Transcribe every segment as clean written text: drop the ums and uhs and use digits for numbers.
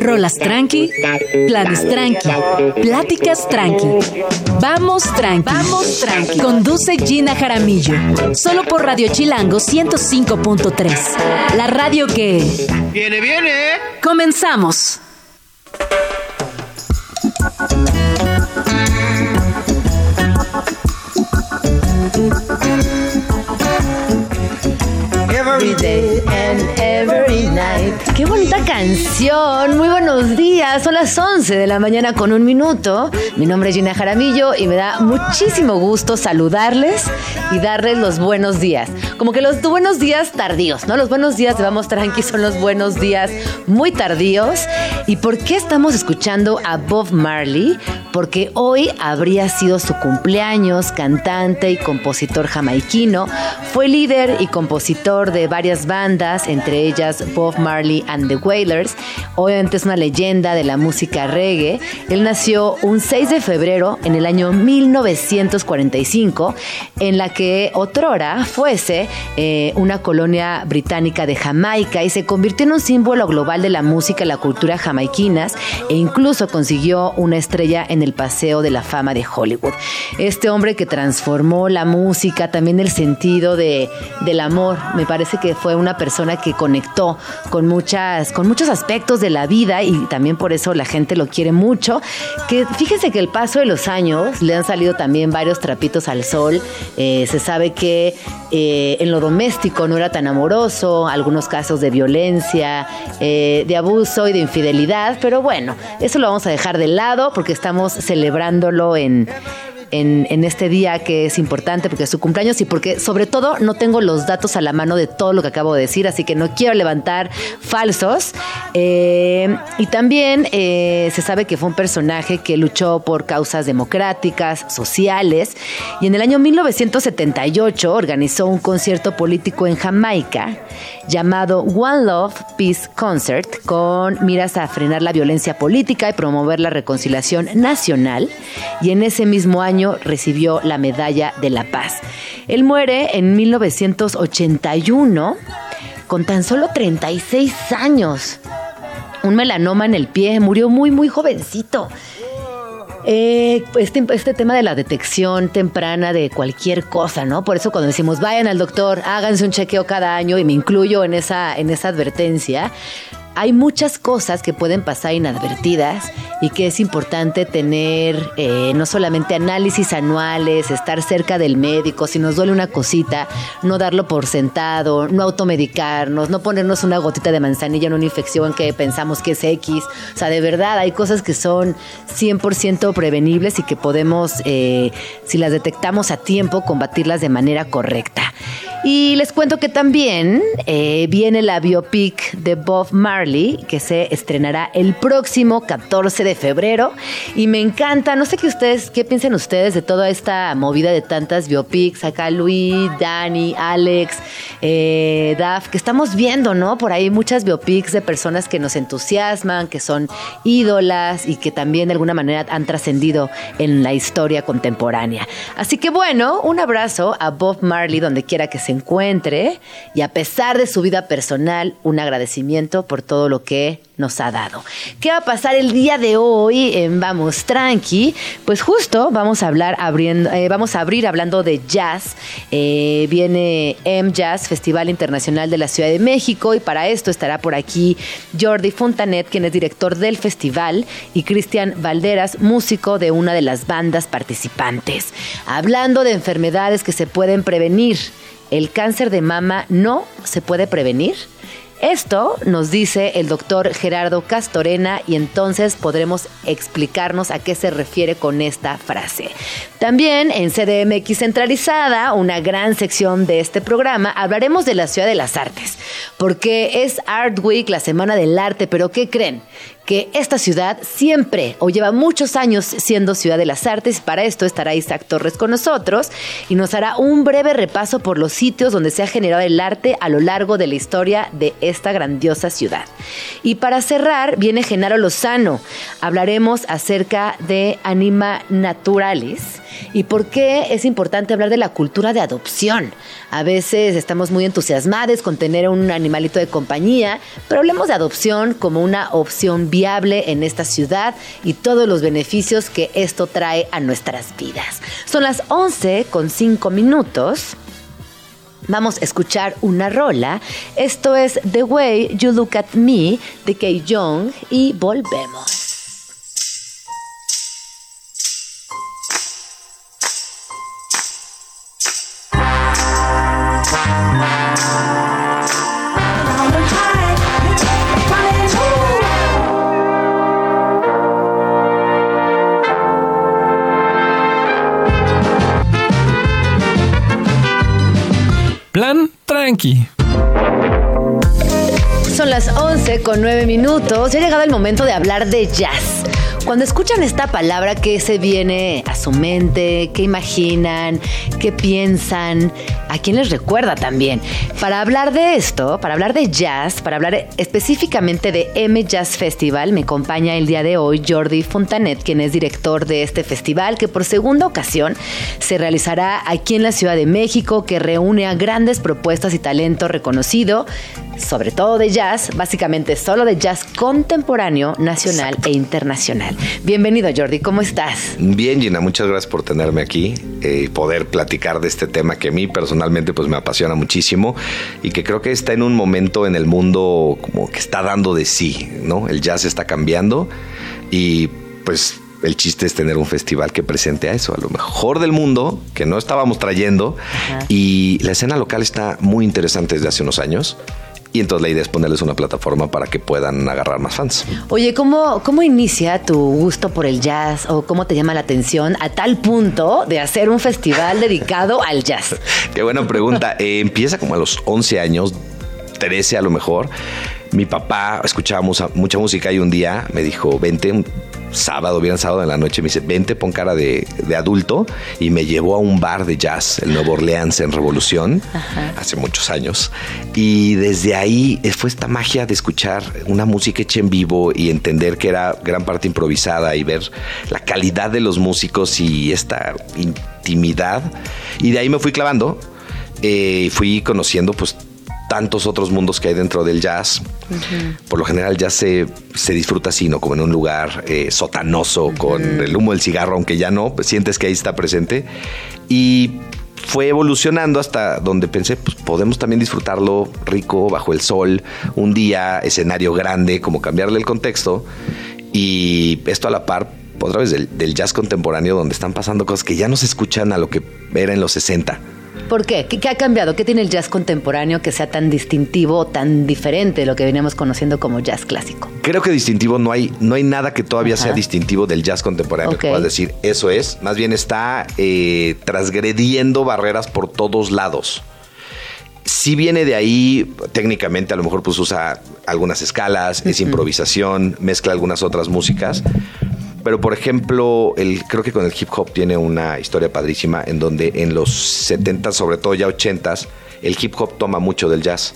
rolas tranqui, planes tranqui, pláticas tranqui. Vamos tranqui, vamos tranqui. Conduce Gina Jaramillo, solo por Radio Chilango 105.3. La radio que... ¡Viene, viene! ¡Comenzamos! Every day and every night. ¡Qué bonita canción! Muy buenos días, son las 11 de la mañana con un minuto. Mi nombre es Gina Jaramillo y me da muchísimo gusto saludarles y darles los buenos días. Como que los buenos días tardíos, ¿no? Los buenos días de Vamos Tranqui son los buenos días muy tardíos. ¿Y por qué estamos escuchando a Bob Marley? Porque hoy habría sido su cumpleaños. Cantante y compositor jamaiquino, fue líder y compositor de varias bandas, entre ellas Bob Marley and the Wailers. Obviamente es una leyenda de la música reggae. Él nació un 6 de febrero en el año 1945, en la que otrora fuese una colonia británica de Jamaica, y se convirtió en un símbolo global de la música y la cultura jamaiquinas, e incluso consiguió una estrella en el Paseo de la Fama de Hollywood. Este hombre que transformó la música, también el sentido del amor. Me parece que fue una persona que conectó con muchos aspectos de la vida, y también por eso la gente lo quiere mucho. Que fíjense que el paso de los años le han salido también varios trapitos al sol. Se sabe que en lo doméstico no era tan amoroso, algunos casos de violencia, de abuso y de infidelidad, pero bueno, eso lo vamos a dejar de lado porque estamos celebrándolo en este día que es importante porque es su cumpleaños, y porque sobre todo no tengo los datos a la mano de todo lo que acabo de decir, así que no quiero levantar falsos. Y también se sabe que fue un personaje que luchó por causas democráticas, sociales, y en el año 1978 organizó un concierto político en Jamaica llamado One Love Peace Concert, con miras a frenar la violencia política y promover la reconciliación nacional, y en ese mismo año recibió la Medalla de la Paz. Él muere en 1981 con tan solo 36 años. Un melanoma en el pie, murió muy, muy jovencito. Este tema de la detección temprana de cualquier cosa, ¿no? Por eso cuando decimos vayan al doctor, háganse un chequeo cada año, y me incluyo en esa advertencia, hay muchas cosas que pueden pasar inadvertidas y que es importante tener no solamente análisis anuales, estar cerca del médico, si nos duele una cosita, no darlo por sentado, no automedicarnos, no ponernos una gotita de manzanilla en una infección que pensamos que es X. O sea, de verdad, hay cosas que son 100% prevenibles y que podemos, si las detectamos a tiempo, combatirlas de manera correcta. Y les cuento que también viene la biopic de Bob Marley, que se estrenará el próximo 14 de febrero. Y me encanta, no sé qué piensen ustedes de toda esta movida de tantas biopics. Acá Luis, Dani, Alex, Daf, que estamos viendo, ¿no? Por ahí muchas biopics de personas que nos entusiasman, que son ídolas y que también de alguna manera han trascendido en la historia contemporánea. Así que bueno, un abrazo a Bob Marley donde quiera que se encuentre, y a pesar de su vida personal, un agradecimiento por todo lo que nos ha dado. ¿Qué va a pasar el día de hoy en Vamos Tranqui? Pues justo vamos a hablar hablando de jazz. Viene M Jazz Festival Internacional de la Ciudad de México, y para esto estará por aquí Jordi Fontanet, quien es director del festival, y Cristian Valderas, músico de una de las bandas participantes. Hablando de enfermedades que se pueden prevenir, ¿el cáncer de mama no se puede prevenir? Esto nos dice el doctor Gerardo Castorena, y entonces podremos explicarnos a qué se refiere con esta frase. También en CDMX Centralizada, una gran sección de este programa, hablaremos de la Ciudad de las Artes, porque es Art Week, la Semana del Arte, pero ¿qué creen? Que esta ciudad siempre o lleva muchos años siendo Ciudad de las Artes. Para esto estará Isaac Torres con nosotros y nos hará un breve repaso por los sitios donde se ha generado el arte a lo largo de la historia de esta grandiosa ciudad. Y para cerrar viene Genaro Lozano. Hablaremos acerca de AnimaNaturalis ¿Y por qué es importante hablar de la cultura de adopción? A veces estamos muy entusiasmados con tener un animalito de compañía, pero hablemos de adopción como una opción viable en esta ciudad y todos los beneficios que esto trae a nuestras vidas. Son las 11:05. Vamos a escuchar una rola. Esto es The Way You Look at Me de Kei Jung y volvemos. Plan tranqui. Son las 11:09. Ya ha llegado el momento de hablar de jazz. Cuando escuchan esta palabra, ¿qué se viene a su mente? ¿Qué imaginan? ¿Qué piensan? ¿A quién les recuerda también? Para hablar de esto, para hablar de jazz, para hablar específicamente de M Jazz Festival, me acompaña el día de hoy Jordi Fontanet, quien es director de este festival, que por segunda ocasión se realizará aquí en la Ciudad de México, que reúne a grandes propuestas y talento reconocido, sobre todo de jazz, básicamente solo de jazz contemporáneo, nacional Exacto. e internacional. Bienvenido, Jordi, ¿cómo estás? Bien, Gina, muchas gracias por tenerme aquí y poder platicar de este tema que a mí personalmente pues me apasiona muchísimo y que creo que está en un momento en el mundo como que está dando de sí, ¿no? El jazz está cambiando y pues el chiste es tener un festival que presente a eso, a lo mejor del mundo, que no estábamos trayendo. Ajá. Y la escena local está muy interesante desde hace unos años. Y entonces la idea es ponerles una plataforma para que puedan agarrar más fans. Oye, ¿cómo inicia tu gusto por el jazz o cómo te llama la atención a tal punto de hacer un festival dedicado al jazz? Qué buena pregunta. Empieza como a los 11 años, 13 a lo mejor. Mi papá escuchaba mucha música y un día me dijo, vente, un sábado, viernes, sábado en la noche, me dice, vente, pon cara de adulto, y me llevó a un bar de jazz, el Nuevo Orleans en Revolución, Ajá. hace muchos años, y desde ahí fue esta magia de escuchar una música hecha en vivo y entender que era gran parte improvisada y ver la calidad de los músicos y esta intimidad, y de ahí me fui clavando, fui conociendo pues tantos otros mundos que hay dentro del jazz. Uh-huh. Por lo general el jazz se disfruta así, ¿no? Como en un lugar sotanoso, uh-huh. con el humo del cigarro, aunque ya no, pues sientes que ahí está presente. Y fue evolucionando hasta donde pensé, pues podemos también disfrutarlo rico, bajo el sol, un día, escenario grande, como cambiarle el contexto. Y esto a la par, otra vez, del jazz contemporáneo, donde están pasando cosas que ya no se escuchan a lo que era en los 60. ¿Por qué? ¿Qué ha cambiado? ¿Qué tiene el jazz contemporáneo que sea tan distintivo o tan diferente de lo que veníamos conociendo como jazz clásico? Creo que distintivo no hay nada que todavía Ajá. sea distintivo del jazz contemporáneo. Okay. Que puedas decir, eso es. Más bien está transgrediendo barreras por todos lados. Sí viene de ahí, técnicamente a lo mejor pues usa algunas escalas, uh-huh. es improvisación, mezcla algunas otras músicas. Pero, por ejemplo, creo que con el hip hop tiene una historia padrísima en donde en los 70s, sobre todo ya 80s, el hip hop toma mucho del jazz.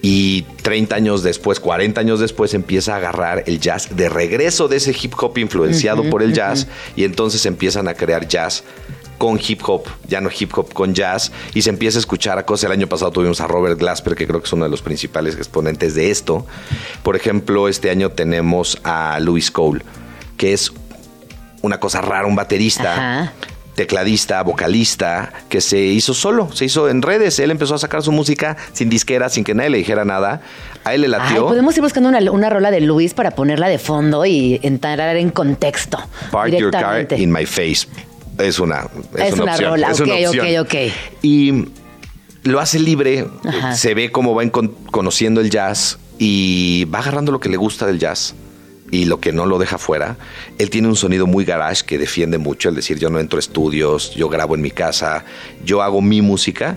Y 30 años después, 40 años después, empieza a agarrar el jazz de regreso de ese hip hop influenciado uh-huh, por el jazz. Uh-huh. Y entonces empiezan a crear jazz con hip hop, ya no hip hop, con jazz, y se empieza a escuchar a cosas. El año pasado tuvimos a Robert Glasper, que creo que es uno de los principales exponentes de esto. Por ejemplo, este año tenemos a Louis Cole, que es una cosa rara, un baterista, Ajá. tecladista, vocalista, que se hizo solo, se hizo en redes. Él empezó a sacar su música sin disquera, sin que nadie le dijera nada. A él le latió. Ay, podemos ir buscando una rola de Luis para ponerla de fondo y entrar en contexto. Park Your Car in My Face. Es una opción. Rola. Es una opción. Ok. Y lo hace libre, Ajá. se ve cómo va conociendo el jazz y va agarrando lo que le gusta del jazz. Y lo que no lo deja fuera. Él tiene un sonido muy garage que defiende mucho, el decir, yo no entro a estudios, yo grabo en mi casa, yo hago mi música,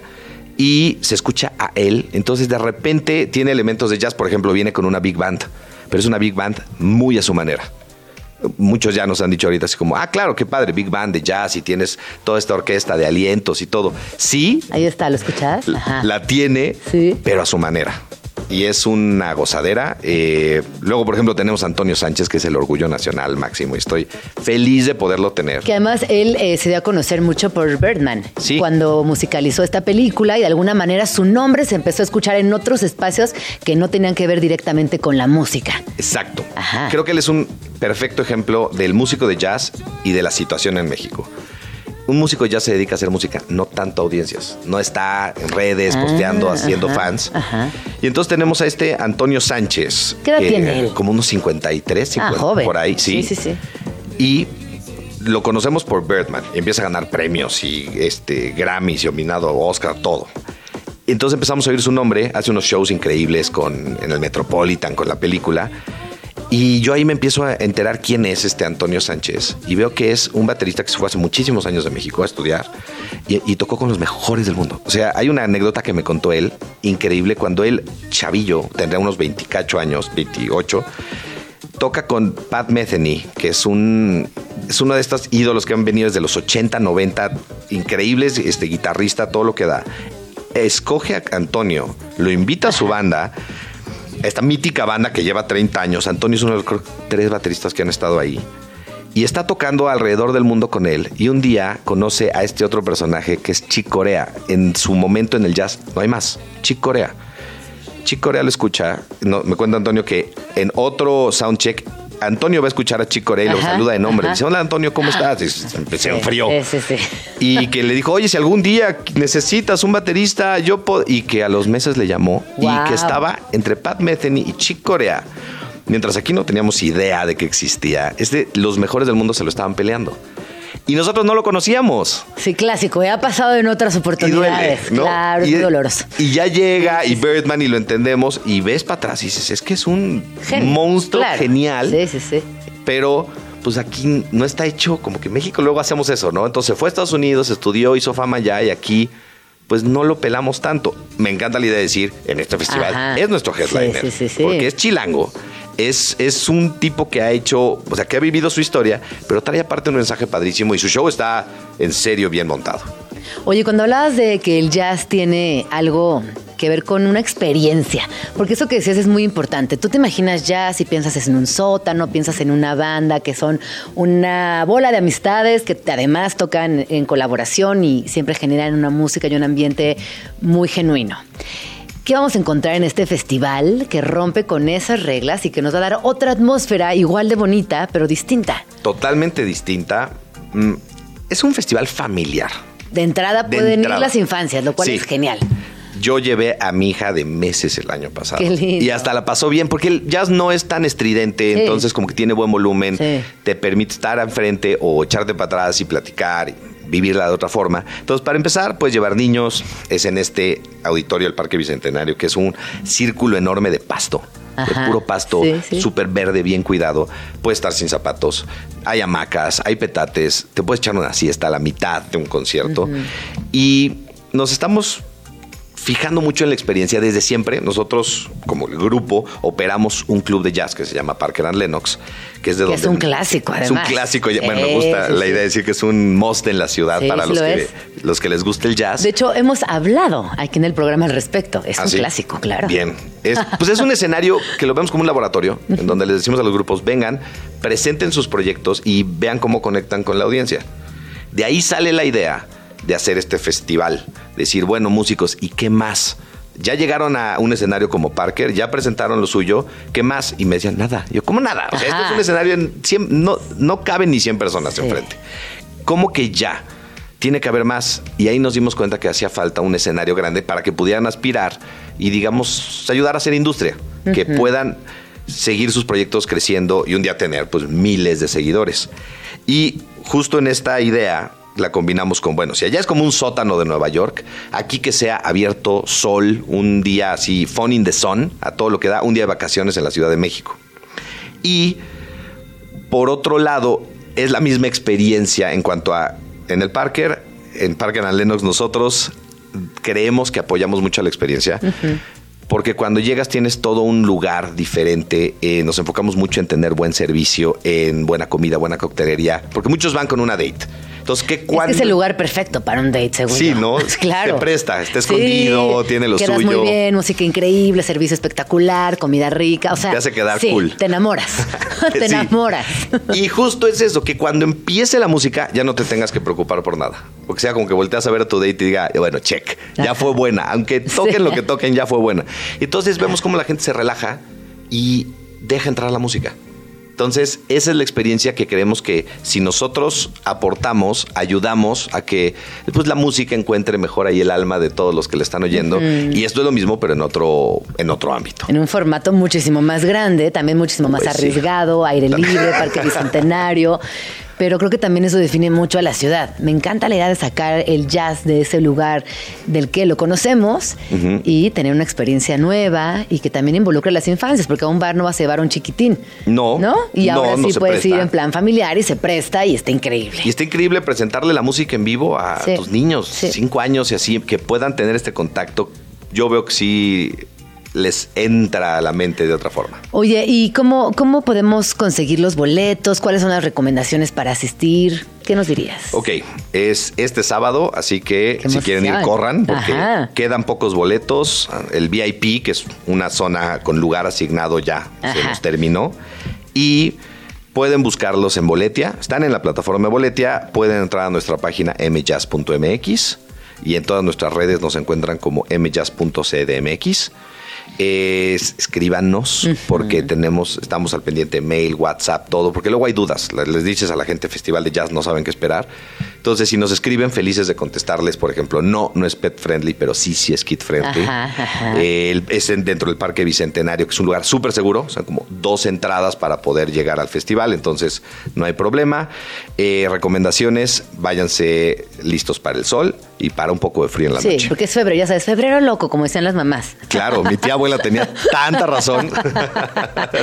y se escucha a él. Entonces, de repente, tiene elementos de jazz. Por ejemplo, viene con una big band, pero es una big band muy a su manera. Muchos ya nos han dicho ahorita así como, claro, qué padre, big band de jazz, y tienes toda esta orquesta de alientos y todo. Sí. Ahí está, ¿lo escuchas? La tiene, sí. pero a su manera. y es una gozadera. Luego, por ejemplo, tenemos a Antonio Sánchez, que es el orgullo nacional máximo, y estoy feliz de poderlo tener. Que además él se dio a conocer mucho por Birdman, sí, cuando musicalizó esta película, y de alguna manera su nombre se empezó a escuchar en otros espacios que no tenían que ver directamente con la música. Exacto. Ajá. Creo que él es un perfecto ejemplo del músico de jazz y de la situación en México. Un músico ya se dedica a hacer música, no tanto a audiencias. No está en redes, posteando, haciendo fans. Ajá. Y entonces tenemos a este Antonio Sánchez. ¿Qué edad tiene él? Como unos 53, 50, joven. Por ahí. Sí, sí, sí, sí. Y lo conocemos por Birdman. Empieza a ganar premios y Grammys, y nominado Oscar, todo. Entonces empezamos a oír su nombre. Hace unos shows increíbles en el Metropolitan, con la película. Y yo ahí me empiezo a enterar quién es Antonio Sánchez. Y veo que es un baterista que se fue hace muchísimos años de México a estudiar y tocó con los mejores del mundo. O sea, hay una anécdota que me contó él, increíble, cuando él, chavillo, tendría unos 28 años, 28, toca con Pat Metheny, que es uno de estos ídolos que han venido desde los 80, 90, increíbles, guitarrista, todo lo que da. Escoge a Antonio, lo invita a su banda, esta mítica banda que lleva 30 años. Antonio es uno de los 3 bateristas que han estado ahí. Y está tocando alrededor del mundo con él. Y un día conoce a este otro personaje que es Chick Corea. En su momento en el jazz no hay más. Chick Corea. Chick Corea lo escucha. No, me cuenta Antonio que en otro soundcheck Antonio va a escuchar a Chick Corea y lo saluda de nombre. Dice, hola Antonio, ¿cómo estás? Y se enfrió. Sí, sí, sí. Y que le dijo, oye, si algún día necesitas un baterista, yo puedo. Y que a los meses le llamó. Wow. Y que estaba entre Pat Metheny y Chick Corea. Mientras aquí no teníamos idea de que existía. Los mejores del mundo se lo estaban peleando. Y nosotros no lo conocíamos. Sí, clásico. Ha pasado en otras oportunidades. Y duele, ¿no? Claro, y doloroso. Y ya llega, y Birdman, y lo entendemos, y ves para atrás y dices, es que es un monstruo, claro, genial. Sí, sí, sí. Pero pues aquí no está hecho, como que en México luego hacemos eso, ¿no? Entonces fue a Estados Unidos, estudió, hizo fama allá, y aquí pues no lo pelamos tanto. Me encanta la idea de decir, en este festival, ajá, es nuestro headliner. Sí, sí, sí, sí. Porque es chilango. Es un tipo que ha hecho, o sea, que ha vivido su historia, pero trae aparte un mensaje padrísimo y su show está en serio bien montado. Oye, cuando hablabas de que el jazz tiene algo que ver con una experiencia, porque eso que decías es muy importante. Tú te imaginas jazz y piensas en un sótano, piensas en una banda que son una bola de amistades que además tocan en colaboración y siempre generan una música y un ambiente muy genuino. ¿Qué vamos a encontrar en este festival que rompe con esas reglas y que nos va a dar otra atmósfera igual de bonita, pero distinta? Totalmente distinta. Es un festival familiar. De entrada pueden ir las infancias, lo cual sí, es genial. Yo llevé a mi hija de meses el año pasado. Qué lindo. Y hasta la pasó bien, porque el jazz no es tan estridente, sí, entonces como que tiene buen volumen, sí, te permite estar enfrente o echarte para atrás y platicar, vivirla de otra forma. Entonces, para empezar, puedes llevar niños. Es en este auditorio del Parque Bicentenario, que es un círculo enorme de pasto, ajá, de puro pasto, súper, sí, sí, verde, bien cuidado. Puedes estar sin zapatos, hay hamacas, hay petates, te puedes echar una siesta a la mitad de un concierto. Uh-huh. Y nos estamos fijando mucho en la experiencia desde siempre. Nosotros, como el grupo, operamos un club de jazz que se llama Parker and Lenox, que es de donde... Es un clásico, además. Es un clásico. Bueno, me gusta, sí, la idea de decir que es un must en la ciudad, sí, para los que les gusta el jazz. De hecho, hemos hablado aquí en el programa al respecto. Es un clásico, claro. Bien. Pues es un escenario que lo vemos como un laboratorio, en donde les decimos a los grupos, vengan, presenten sus proyectos y vean cómo conectan con la audiencia. De ahí sale la idea de hacer este festival, decir, bueno, músicos, ¿y qué más? Ya llegaron a un escenario como Parker, ya presentaron lo suyo, ¿qué más? Y me decían, nada. Yo, ¿cómo nada? O sea, este es un escenario, no caben ni 100 personas, sí, enfrente. ¿Cómo que ya? Tiene que haber más. Y ahí nos dimos cuenta que hacía falta un escenario grande para que pudieran aspirar y, digamos, ayudar a hacer industria, uh-huh, que puedan seguir sus proyectos creciendo y un día tener, pues, miles de seguidores. Y justo en esta idea la combinamos con, bueno, si allá es como un sótano de Nueva York, aquí que sea abierto, sol, un día así, fun in the sun, a todo lo que da, un día de vacaciones en la Ciudad de México. Y, por otro lado, es la misma experiencia en cuanto a, en Parker and Lenox nosotros creemos que apoyamos mucho la experiencia, uh-huh, porque cuando llegas tienes todo un lugar diferente. Nos enfocamos mucho en tener buen servicio, en buena comida, buena coctelería, porque muchos van con una date. Entonces, ¿qué cuándo? Es el lugar perfecto para un date, seguro. Sí, ¿no? Claro. Se presta, está escondido, sí, tiene lo suyo. Quedas muy bien, música increíble, servicio espectacular, comida rica, o sea. Te hace quedar sí, cool. Te enamoras. Te enamoras. Y justo es eso, que cuando empiece la música ya no te tengas que preocupar por nada. Porque sea como que volteas a ver a tu date y diga, bueno, check, ya fue buena. Aunque toquen sí, lo que toquen, ya fue buena. Entonces vemos cómo la gente se relaja y deja entrar la música. Entonces, esa es la experiencia que creemos que si nosotros aportamos, ayudamos a que pues, la música encuentre mejor ahí el alma de todos los que le están oyendo. Mm. Y esto es lo mismo, pero en otro ámbito. En un formato muchísimo más grande, también muchísimo más arriesgado, sí, aire libre, Parque Bicentenario. Pero creo que también eso define mucho a la ciudad. Me encanta la idea de sacar el jazz de ese lugar del que lo conocemos, uh-huh, y tener una experiencia nueva y que también involucre a las infancias, porque a un bar no vas a llevar a un chiquitín. No. ¿No? Y ahora sí puedes presta, ir en plan familiar y se presta y está increíble. Y está increíble presentarle la música en vivo a sí, tus niños, sí, 5 años y así, que puedan tener este contacto. Yo veo que sí les entra a la mente de otra forma. Oye, ¿y cómo podemos conseguir los boletos? ¿Cuáles son las recomendaciones para asistir? ¿Qué nos dirías? Ok, es este sábado, así que si quieren ir, corran, porque ajá, quedan pocos boletos. El VIP, que es una zona con lugar asignado ya, ajá, se nos terminó. Y pueden buscarlos en Boletia. Están en la plataforma de Boletia. Pueden entrar a nuestra página mjazz.mx y en todas nuestras redes nos encuentran como mjazz.cdmx. Escríbanos, uh-huh, porque estamos al pendiente, mail, WhatsApp, todo, porque luego hay dudas. Les dices a la gente festival de jazz, no saben qué esperar. Entonces, si nos escriben, felices de contestarles. Por ejemplo, no es pet friendly, pero sí es kid friendly. Ajá, ajá. Es dentro del Parque Bicentenario, que es un lugar súper seguro. Son como 2 entradas para poder llegar al festival, entonces no hay problema. Recomendaciones, váyanse listos para el sol y para un poco de frío en la noche. Sí, porque es febrero, ya sabes, febrero loco, como decían las mamás. Claro, mi tía abuela tenía tanta razón,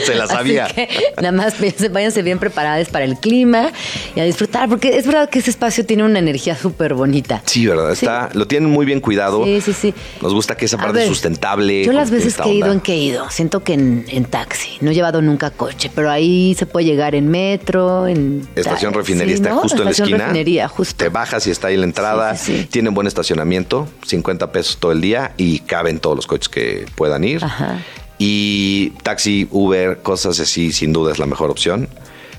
se la sabía. Así que nada más váyanse bien preparadas para el clima y a disfrutar, porque es verdad que ese espacio tiene una energía súper bonita. Sí, ¿verdad? Sí. Lo tienen muy bien cuidado. Sí, sí, sí. Nos gusta que esa parte es sustentable. Yo las veces que he ido, siento que en taxi, no he llevado nunca coche, pero ahí se puede llegar en metro, en Estación Refinería, sí, está, ¿no?, justo Estación en la esquina. Refinería, justo. Te bajas y está ahí la entrada. Sí, sí, sí. Tienen buen estacionamiento, 50 pesos todo el día y caben todos los coches que puedan ir. Ajá. Y taxi, Uber, cosas así, sin duda es la mejor opción,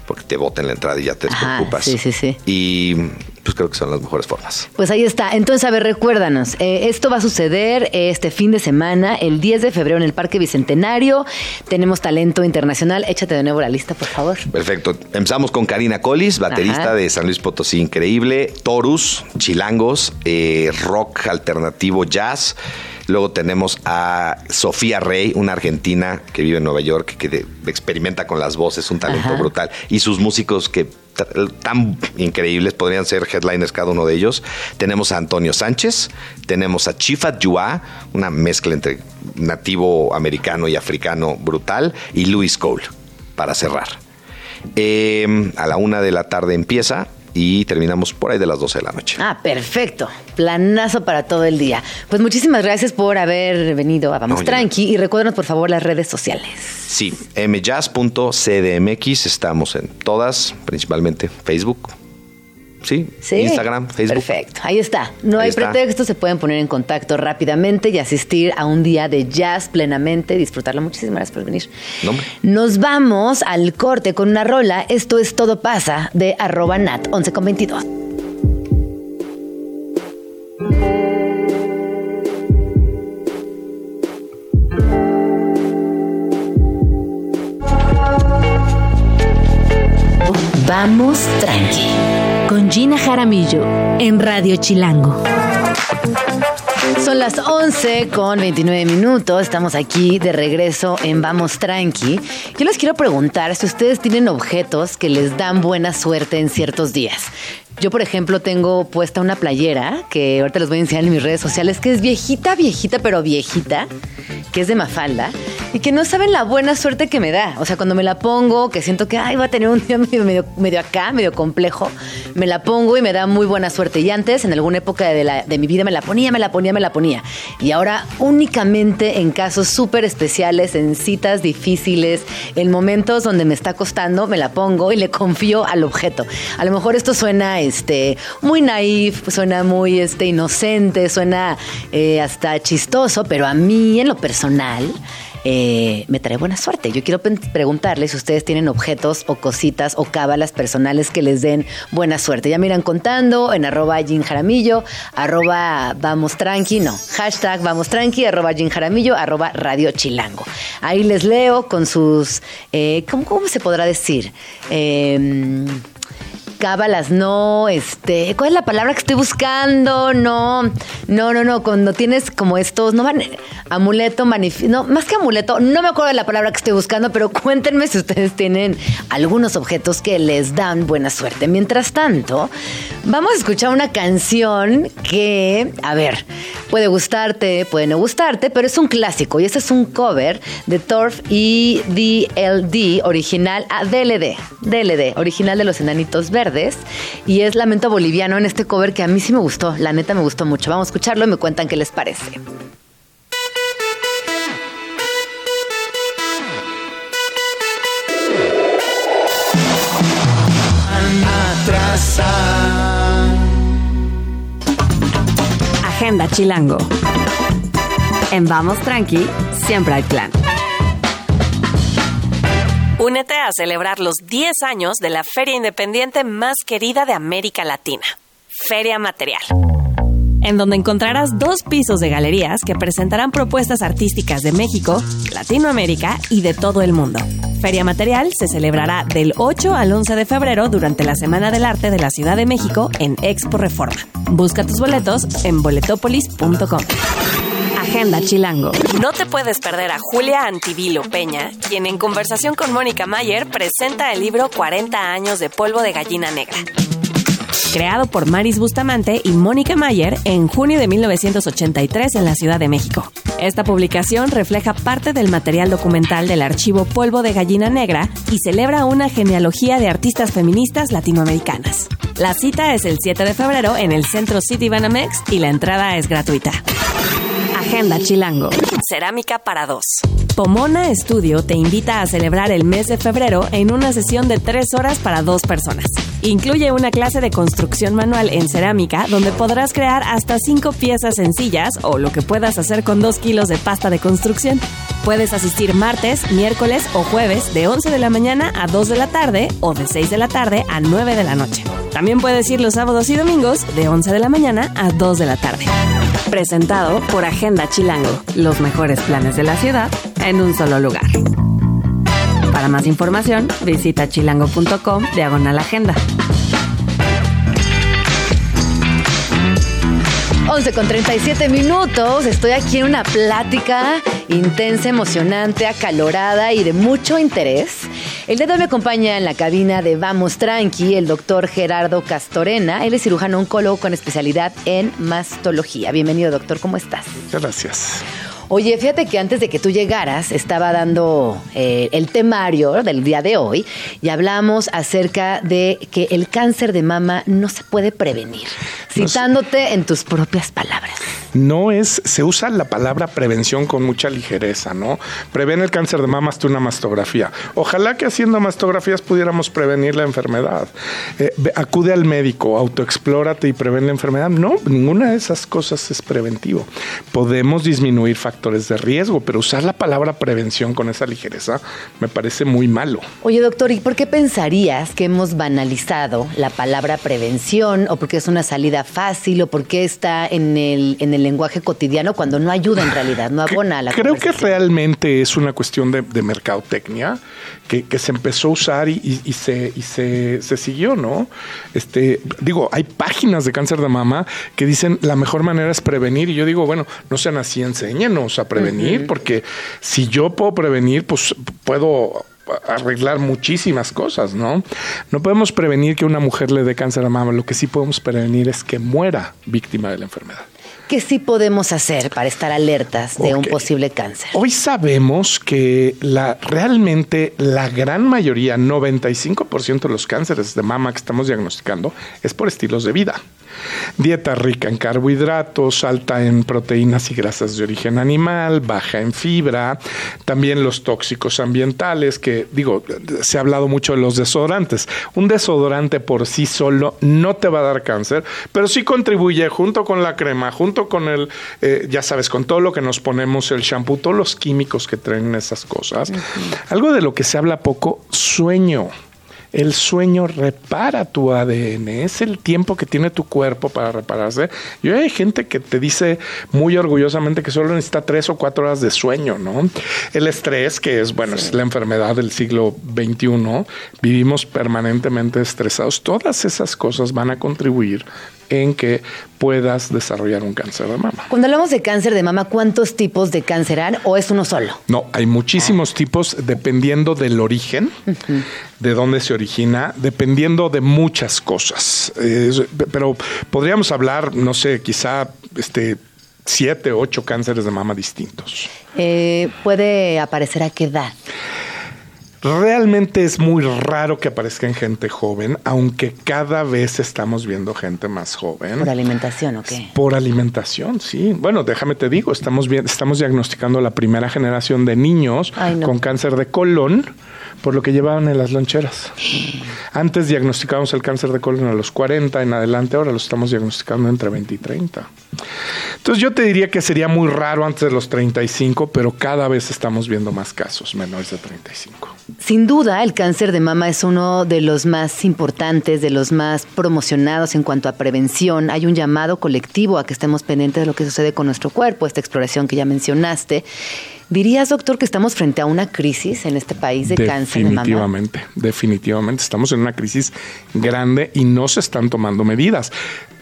porque te boten la entrada y ya te despreocupas. Sí, sí, sí. Y pues creo que son las mejores formas. Pues ahí está. Entonces, a ver, recuérdanos. Esto va a suceder este fin de semana, el 10 de febrero, en el Parque Bicentenario. Tenemos talento internacional. Échate de nuevo la lista, por favor. Perfecto. Empezamos con Karina Collins, baterista, ajá, de San Luis Potosí, increíble. Torus, chilangos, rock alternativo, jazz. Luego tenemos a Sofía Rey, una argentina que vive en Nueva York, que experimenta con las voces, un talento, ajá, brutal. Y sus músicos que tan increíbles, podrían ser headliners cada uno de ellos. Tenemos a Antonio Sánchez, tenemos a Chifat Yua, una mezcla entre nativo americano y africano brutal, y Louis Cole, para cerrar. A la 1:00 p.m. empieza y terminamos por ahí de las 12:00 p.m. Ah, perfecto. Planazo para todo el día. Pues muchísimas gracias por haber venido a Vamos Tranqui. Y recuérdanos, por favor, las redes sociales. Sí, mjazz.cdmx. Estamos en todas, principalmente Facebook. Sí, Instagram, Facebook. Perfecto, ahí está. No ahí hay pretexto, se pueden poner en contacto rápidamente y asistir a un día de jazz plenamente, disfrutarlo. Muchísimas gracias por venir. ¿Nombre? Nos vamos al corte con una rola. Esto es Todo Pasa de @nat1122. Vamos Tranqui, con Gina Jaramillo en Radio Chilango. Son las 11:29. Estamos aquí de regreso en Vamos Tranqui. Yo les quiero preguntar si ustedes tienen objetos que les dan buena suerte en ciertos días. Yo, por ejemplo, tengo puesta una playera que ahorita les voy a enseñar en mis redes sociales, que es viejita, pero viejita, que es de Mafalda y que no saben la buena suerte que me da. O sea, cuando me la pongo, que siento que va a tener un día medio acá, medio complejo, me la pongo y me da muy buena suerte. Y antes, en alguna época de mi vida, me la ponía. Y ahora únicamente en casos súper especiales, en citas difíciles, en momentos donde me está costando, me la pongo y le confío al objeto. A lo mejor esto suena muy naif, suena muy inocente, suena hasta chistoso, pero a mí en lo personal me trae buena suerte. Yo quiero preguntarles si ustedes tienen objetos o cositas o cábalas personales que les den buena suerte. Ya me irán contando en @Gin Jaramillo, @Vamos tranqui, no, #Vamos tranqui, @Gin Jaramillo, @Radio Chilango. Ahí les leo con sus, ¿cómo se podrá decir? Cábalas, no, ¿cuál es la palabra que estoy buscando? No, cuando tienes como estos, más que amuleto, no me acuerdo de la palabra que estoy buscando, pero cuéntenme si ustedes tienen algunos objetos que les dan buena suerte. Mientras tanto, vamos a escuchar una canción que, puede gustarte, puede no gustarte, pero es un clásico, y este es un cover de Torf y DLD, original a DLD, original de Los Enanitos Verdes. Y es Lamento Boliviano en este cover que a mí sí me gustó, la neta me gustó mucho. Vamos a escucharlo y me cuentan qué les parece. Agenda Chilango. En Vamos Tranqui, siempre al clan. Únete a celebrar los 10 años de la feria independiente más querida de América Latina, Feria Material, en donde encontrarás 2 pisos de galerías que presentarán propuestas artísticas de México, Latinoamérica y de todo el mundo. Feria Material se celebrará del 8 al 11 de febrero durante la Semana del Arte de la Ciudad de México en Expo Reforma. Busca tus boletos en boletopolis.com. Agenda Chilango. No te puedes perder a Julia Antivilo Peña, quien en conversación con Mónica Mayer presenta el libro 40 años de Polvo de Gallina Negra. Creado por Maris Bustamante y Mónica Mayer en junio de 1983 en la Ciudad de México. Esta publicación refleja parte del material documental del archivo Polvo de Gallina Negra y celebra una genealogía de artistas feministas latinoamericanas. La cita es el 7 de febrero en el Centro City Banamex y la entrada es gratuita. Agenda Chilango. Cerámica para 2. Pomona Estudio te invita a celebrar el mes de febrero en una sesión de 3 horas para 2 personas. Incluye una clase de construcción manual en cerámica donde podrás crear hasta 5 piezas sencillas o lo que puedas hacer con 2 kilos de pasta de construcción. Puedes asistir martes, miércoles o jueves de 11 de la mañana a 2 de la tarde o de 6 de la tarde a 9 de la noche. También puedes ir los sábados y domingos de 11 de la mañana a 2 de la tarde. Presentado por Agenda Chilango, los mejores planes de la ciudad en un solo lugar. Para más información, visita chilango.com/agenda. 11:37, estoy aquí en una plática intensa, emocionante, acalorada y de mucho interés. El día de hoy me acompaña en la cabina de Vamos Tranqui el doctor Gerardo Castorena. Él es cirujano oncólogo con especialidad en mastología. Bienvenido, doctor, ¿cómo estás? Gracias. Oye, fíjate que antes de que tú llegaras estaba dando el temario del día de hoy y hablamos acerca de que el cáncer de mama no se puede prevenir, citándote en tus propias palabras. Se usa la palabra prevención con mucha ligereza, ¿no? Previene el cáncer de mama hasta una mastografía. Ojalá que haciendo mastografías pudiéramos prevenir la enfermedad. Acude al médico, autoexplórate y prevén la enfermedad. No, ninguna de esas cosas es preventivo. Podemos disminuir factores de riesgo, pero usar la palabra prevención con esa ligereza me parece muy malo. Oye, doctor, ¿y por qué pensarías que hemos banalizado la palabra prevención o porque es una salida fácil o porque está en el lenguaje cotidiano cuando no ayuda en realidad, no abona a la conversación? Creo que realmente es una cuestión de mercadotecnia que se empezó a usar y se siguió, ¿no? Hay páginas de cáncer de mama que dicen la mejor manera es prevenir y yo digo, bueno, no sean así, enséñenos a prevenir, uh-huh, porque si yo puedo prevenir, pues puedo arreglar muchísimas cosas, ¿no? No podemos prevenir que una mujer le dé cáncer de mama, lo que sí podemos prevenir es que muera víctima de la enfermedad. ¿Qué sí podemos hacer para estar alertas de un posible cáncer? Hoy sabemos que realmente la gran mayoría, 95% de los cánceres de mama que estamos diagnosticando, es por estilos de vida. Dieta rica en carbohidratos, alta en proteínas y grasas de origen animal, baja en fibra, también los tóxicos ambientales, que digo, se ha hablado mucho de los desodorantes. Un desodorante por sí solo no te va a dar cáncer, pero sí contribuye junto con la crema, junto con el, ya sabes, con todo lo que nos ponemos, el shampoo, todos los químicos que traen esas cosas. Uh-huh. Algo de lo que se habla poco, sueño. El sueño repara tu ADN, es el tiempo que tiene tu cuerpo para repararse. Y hay gente que te dice muy orgullosamente que solo necesita 3 o 4 horas de sueño, ¿no? El estrés, que es, bueno, sí, es la enfermedad del siglo XXI, vivimos permanentemente estresados. Todas esas cosas van a contribuir en que puedas desarrollar un cáncer de mama. Cuando hablamos de cáncer de mama, ¿cuántos tipos de cáncer hay o es uno solo? No, hay muchísimos tipos dependiendo del origen, uh-huh, de dónde se origina, dependiendo de muchas cosas. Pero podríamos hablar, no sé, quizá 7, 8 cánceres de mama distintos. ¿Puede aparecer a qué edad? Realmente es muy raro que aparezca en gente joven, aunque cada vez estamos viendo gente más joven. ¿Por alimentación o qué? Por alimentación, sí. Bueno, déjame te digo, estamos diagnosticando la primera generación de niños con cáncer de colon por lo que llevaban en las loncheras. Antes diagnosticábamos el cáncer de colon a los 40 en adelante, ahora lo estamos diagnosticando entre 20 y 30. Entonces yo te diría que sería muy raro antes de los 35, pero cada vez estamos viendo más casos menores de 35. Sin duda, el cáncer de mama es uno de los más importantes, de los más promocionados en cuanto a prevención. Hay un llamado colectivo a que estemos pendientes de lo que sucede con nuestro cuerpo, esta exploración que ya mencionaste. ¿Dirías, doctor, que estamos frente a una crisis en este país de cáncer de mama? Definitivamente. Estamos en una crisis grande y no se están tomando medidas.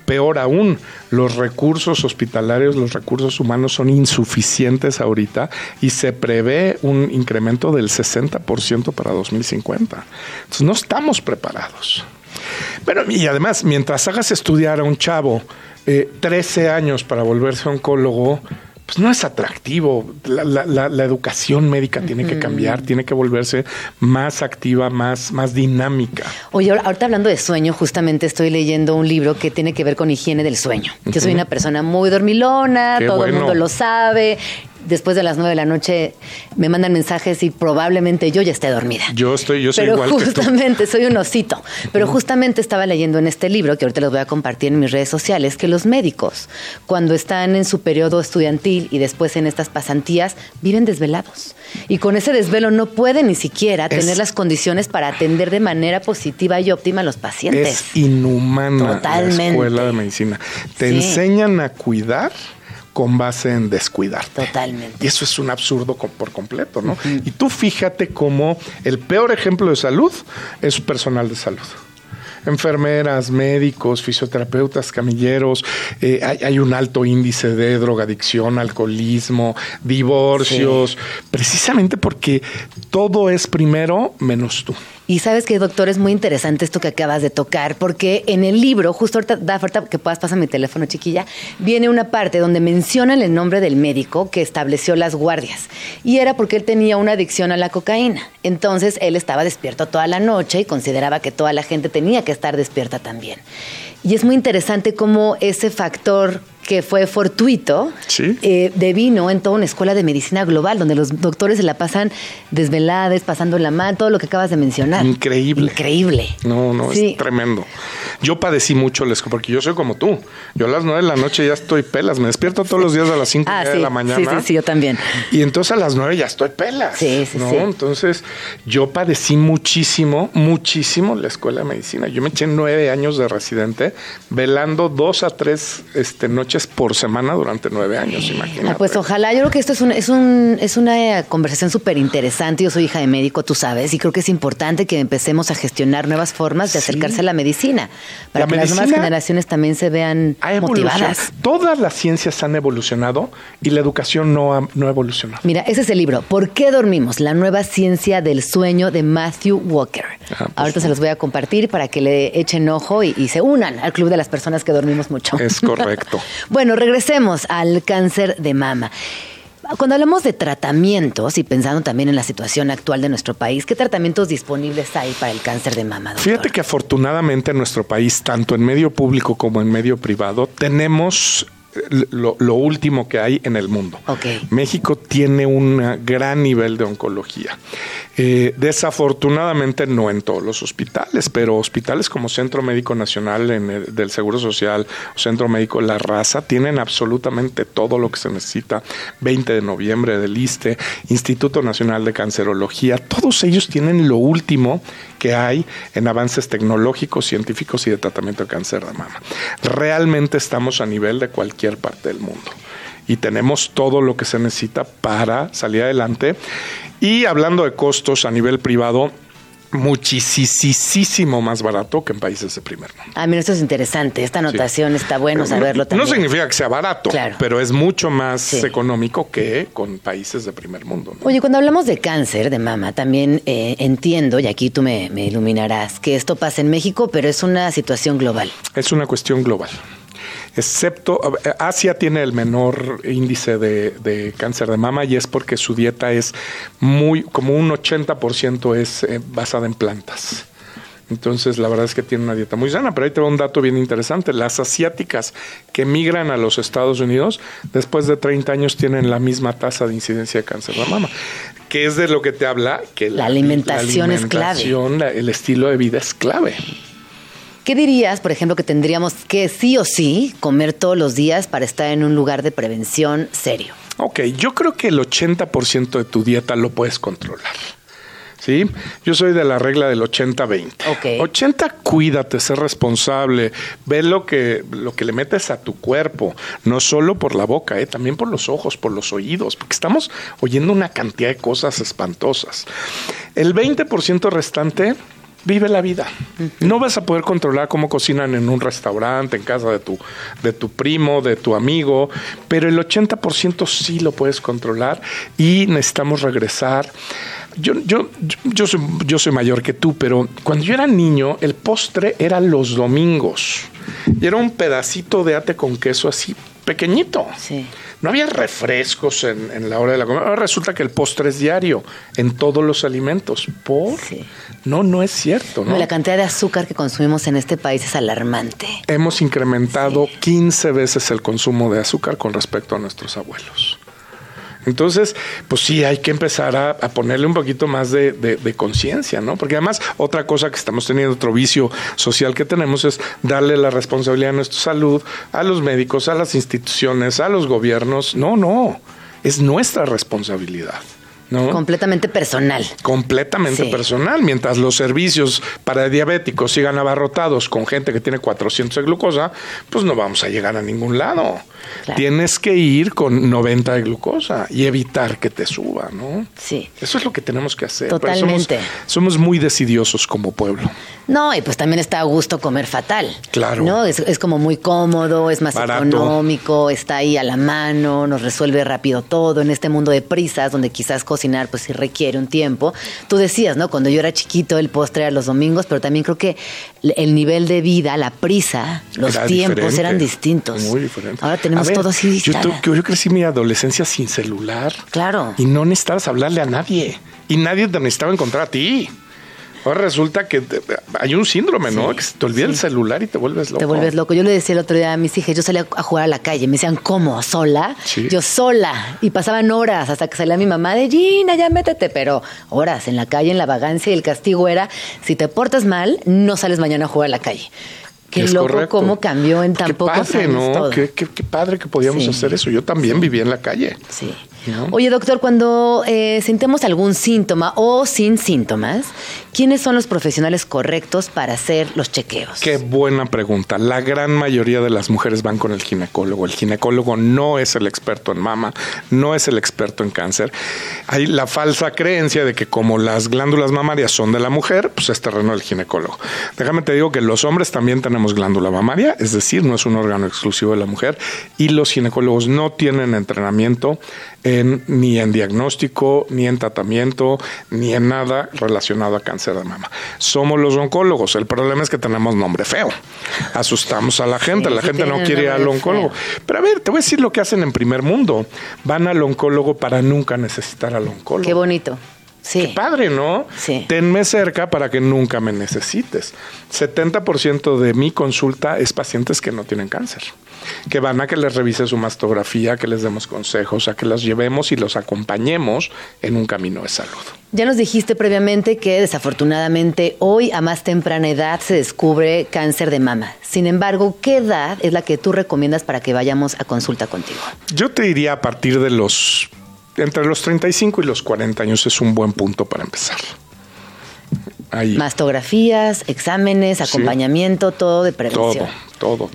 Peor aún, los recursos hospitalarios, los recursos humanos son insuficientes ahorita y se prevé un incremento del 60% para 2050. Entonces, no estamos preparados. Bueno, y además, mientras hagas estudiar a un chavo 13 años para volverse oncólogo, pues no es atractivo. La educación médica tiene que cambiar, tiene que volverse más activa, más dinámica. Oye, ahorita hablando de sueño, justamente estoy leyendo un libro que tiene que ver con higiene del sueño. Yo soy una persona muy dormilona, todo el mundo lo sabe. Después de las 9 de la noche me mandan mensajes y probablemente yo ya esté dormida. Yo soy igual que tú. Pero justamente soy un osito. Pero justamente estaba leyendo en este libro, que ahorita los voy a compartir en mis redes sociales, que los médicos, cuando están en su periodo estudiantil y después en estas pasantías, viven desvelados. Y con ese desvelo no pueden ni siquiera tener las condiciones para atender de manera positiva y óptima a los pacientes. Es inhumana. Totalmente. La escuela de medicina. Te enseñan a cuidar con base en descuidarte. Totalmente. Y eso es un absurdo por completo, ¿no? Uh-huh. Y tú fíjate cómo el peor ejemplo de salud es personal de salud. Enfermeras, médicos, fisioterapeutas, camilleros, hay un alto índice de drogadicción, alcoholismo, divorcios, precisamente porque todo es primero menos tú. Y sabes que, doctor, es muy interesante esto que acabas de tocar, porque en el libro, justo ahorita, que puedas pasar mi teléfono, chiquilla, viene una parte donde mencionan el nombre del médico que estableció las guardias. Y era porque él tenía una adicción a la cocaína. Entonces, él estaba despierto toda la noche y consideraba que toda la gente tenía que estar despierta también. Y es muy interesante cómo ese factor que fue fortuito, devino en toda una escuela de medicina global, donde los doctores se la pasan desveladas, pasando la mano, todo lo que acabas de mencionar. Increíble. No, es tremendo. Yo padecí mucho el escudo, porque yo soy como tú. Yo a las 9 de la noche ya estoy pelas. Me despierto todos los días a las 5:30 de la mañana. Sí, yo también. Y entonces a las 9 ya estoy pelas. Sí. Entonces yo padecí muchísimo la escuela de medicina. Yo me eché 9 años de residente, velando 2 a 3 noches por semana durante 9 años, imagínate. Pues ojalá, yo creo que esto es una conversación súper interesante. Yo soy hija de médico, tú sabes, y creo que es importante que empecemos a gestionar nuevas formas de acercarse a la medicina, para que las nuevas generaciones también se vean motivadas. Todas las ciencias han evolucionado y la educación no ha evolucionado. Mira, ese es el libro, ¿Por qué dormimos? La nueva ciencia del sueño, de Matthew Walker. Ahorita se los voy a compartir para que le echen ojo y se unan al club de las personas que dormimos mucho. Es correcto. Bueno, regresemos al cáncer de mama. Cuando hablamos de tratamientos y pensando también en la situación actual de nuestro país, ¿qué tratamientos disponibles hay para el cáncer de mama, doctor? Fíjate que afortunadamente en nuestro país, tanto en medio público como en medio privado, tenemos lo último que hay en el mundo. Okay. México tiene un gran nivel de oncología. Desafortunadamente no en todos los hospitales, pero hospitales como Centro Médico Nacional del Seguro Social, Centro Médico La Raza, tienen absolutamente todo lo que se necesita. 20 de noviembre del ISSSTE, Instituto Nacional de Cancerología, todos ellos tienen lo último que hay en avances tecnológicos, científicos y de tratamiento de cáncer de mama. Realmente estamos a nivel de cualquier parte del mundo y tenemos todo lo que se necesita para salir adelante. Y hablando de costos a nivel privado, muchísimo más barato que en países de primer mundo. Ah, mira, esto es interesante. Esta anotación sí. Está bueno saberlo también. No significa que sea barato, claro, pero es mucho más económico que con países de primer mundo, ¿no? Oye, cuando hablamos de cáncer de mama, también entiendo, y aquí tú me iluminarás, que esto pasa en México, pero es una situación global. Es una cuestión global. Excepto, Asia tiene el menor índice de cáncer de mama y es porque su dieta es como un 80% es basada en plantas. Entonces, la verdad es que tiene una dieta muy sana, pero ahí te va un dato bien interesante. Las asiáticas que migran a los Estados Unidos, después de 30 años tienen la misma tasa de incidencia de cáncer de mama, que es de lo que te habla que la alimentación es clave. El estilo de vida es clave. ¿Qué dirías, por ejemplo, que tendríamos que sí o sí comer todos los días para estar en un lugar de prevención serio? Ok, yo creo que el 80% de tu dieta lo puedes controlar, ¿sí? Yo soy de la regla del 80-20. Okay. 80, cuídate, sé responsable, ve lo que le metes a tu cuerpo, no solo por la boca, también por los ojos, por los oídos, porque estamos oyendo una cantidad de cosas espantosas. El 20% restante... vive la vida. No vas a poder controlar cómo cocinan en un restaurante, en casa de tu primo, de tu amigo, pero el 80% sí lo puedes controlar y necesitamos regresar. Yo soy mayor que tú, pero cuando yo era niño, el postre era los domingos. Y era un pedacito de ate con queso así pequeñito. Sí. No había refrescos en la hora de la comida. Ahora resulta que el postre es diario en todos los alimentos. No es cierto, ¿no? La cantidad de azúcar que consumimos en este país es alarmante. Hemos incrementado 15 veces el consumo de azúcar con respecto a nuestros abuelos. Entonces, pues sí, hay que empezar a ponerle un poquito más de conciencia, ¿no? Porque además, otra cosa que estamos teniendo, otro vicio social que tenemos es darle la responsabilidad a nuestra salud, a los médicos, a las instituciones, a los gobiernos. No, es nuestra responsabilidad, ¿no? Completamente personal. Completamente personal. Mientras los servicios para diabéticos sigan abarrotados con gente que tiene 400 de glucosa, pues no vamos a llegar a ningún lado. Claro. Tienes que ir con 90 de glucosa y evitar que te suba, ¿no? Sí. Eso es lo que tenemos que hacer. Totalmente. Somos muy decidiosos como pueblo. No, y pues también está a gusto comer fatal. Claro. ¿No? Es como muy cómodo, es más barato, económico, está ahí a la mano, nos resuelve rápido todo en este mundo de prisas donde quizás cocinar pues sí requiere un tiempo. Tú decías, ¿no? Cuando yo era chiquito el postre era los domingos, pero también creo que el nivel de vida, la prisa, los tiempos eran distintos. Muy diferentes. Ahora tenemos todo así distinto. Yo crecí mi adolescencia sin celular. Claro. Y no necesitabas hablarle a nadie. Y nadie te necesitaba encontrar a ti. Ahora resulta que hay un síndrome, ¿no? Que te olvida el celular y te vuelves loco. Yo le decía el otro día a mis hijas, yo salía a jugar a la calle. Me decían, ¿cómo? ¿Sola? Sí. Yo sola. Y pasaban horas hasta que salía mi mamá de Gina, ya métete. Pero horas en la calle, en la vagancia. Y el castigo era, si te portas mal, no sales mañana a jugar a la calle. Qué loco, correcto. Cómo cambió en tan pocos años, ¿no? Todo. Qué padre que podíamos hacer eso. Yo también vivía en la calle. Sí. ¿No? Oye, doctor, cuando sintemos algún síntoma o sin síntomas, ¿quiénes son los profesionales correctos para hacer los chequeos? Qué buena pregunta. La gran mayoría de las mujeres van con el ginecólogo. El ginecólogo no es el experto en mama, no es el experto en cáncer. Hay la falsa creencia de que como las glándulas mamarias son de la mujer, pues es terreno del ginecólogo. Déjame te digo que los hombres también tenemos glándula mamaria, es decir, no es un órgano exclusivo de la mujer, y los ginecólogos no tienen entrenamiento ni en diagnóstico, ni en tratamiento, ni en nada relacionado a cáncer de mama. Somos los oncólogos. El problema es que tenemos nombre feo. Asustamos a la gente. Sí, la gente no quiere ir al oncólogo. Feo. Pero a ver, te voy a decir lo que hacen en primer mundo. Van al oncólogo para nunca necesitar al oncólogo. Qué bonito. Sí. Qué padre, ¿no? Sí. Tenme cerca para que nunca me necesites. 70% de mi consulta es pacientes que no tienen cáncer, que van a que les revise su mastografía, que les demos consejos, a que las llevemos y los acompañemos en un camino de salud. Ya nos dijiste previamente que desafortunadamente hoy a más temprana edad se descubre cáncer de mama. Sin embargo, ¿qué edad es la que tú recomiendas para que vayamos a consulta contigo? Yo te diría a partir de los... Entre los 35 y los 40 años es un buen punto para empezar. Ahí. Mastografías, exámenes, acompañamiento, sí, todo de prevención. Todo.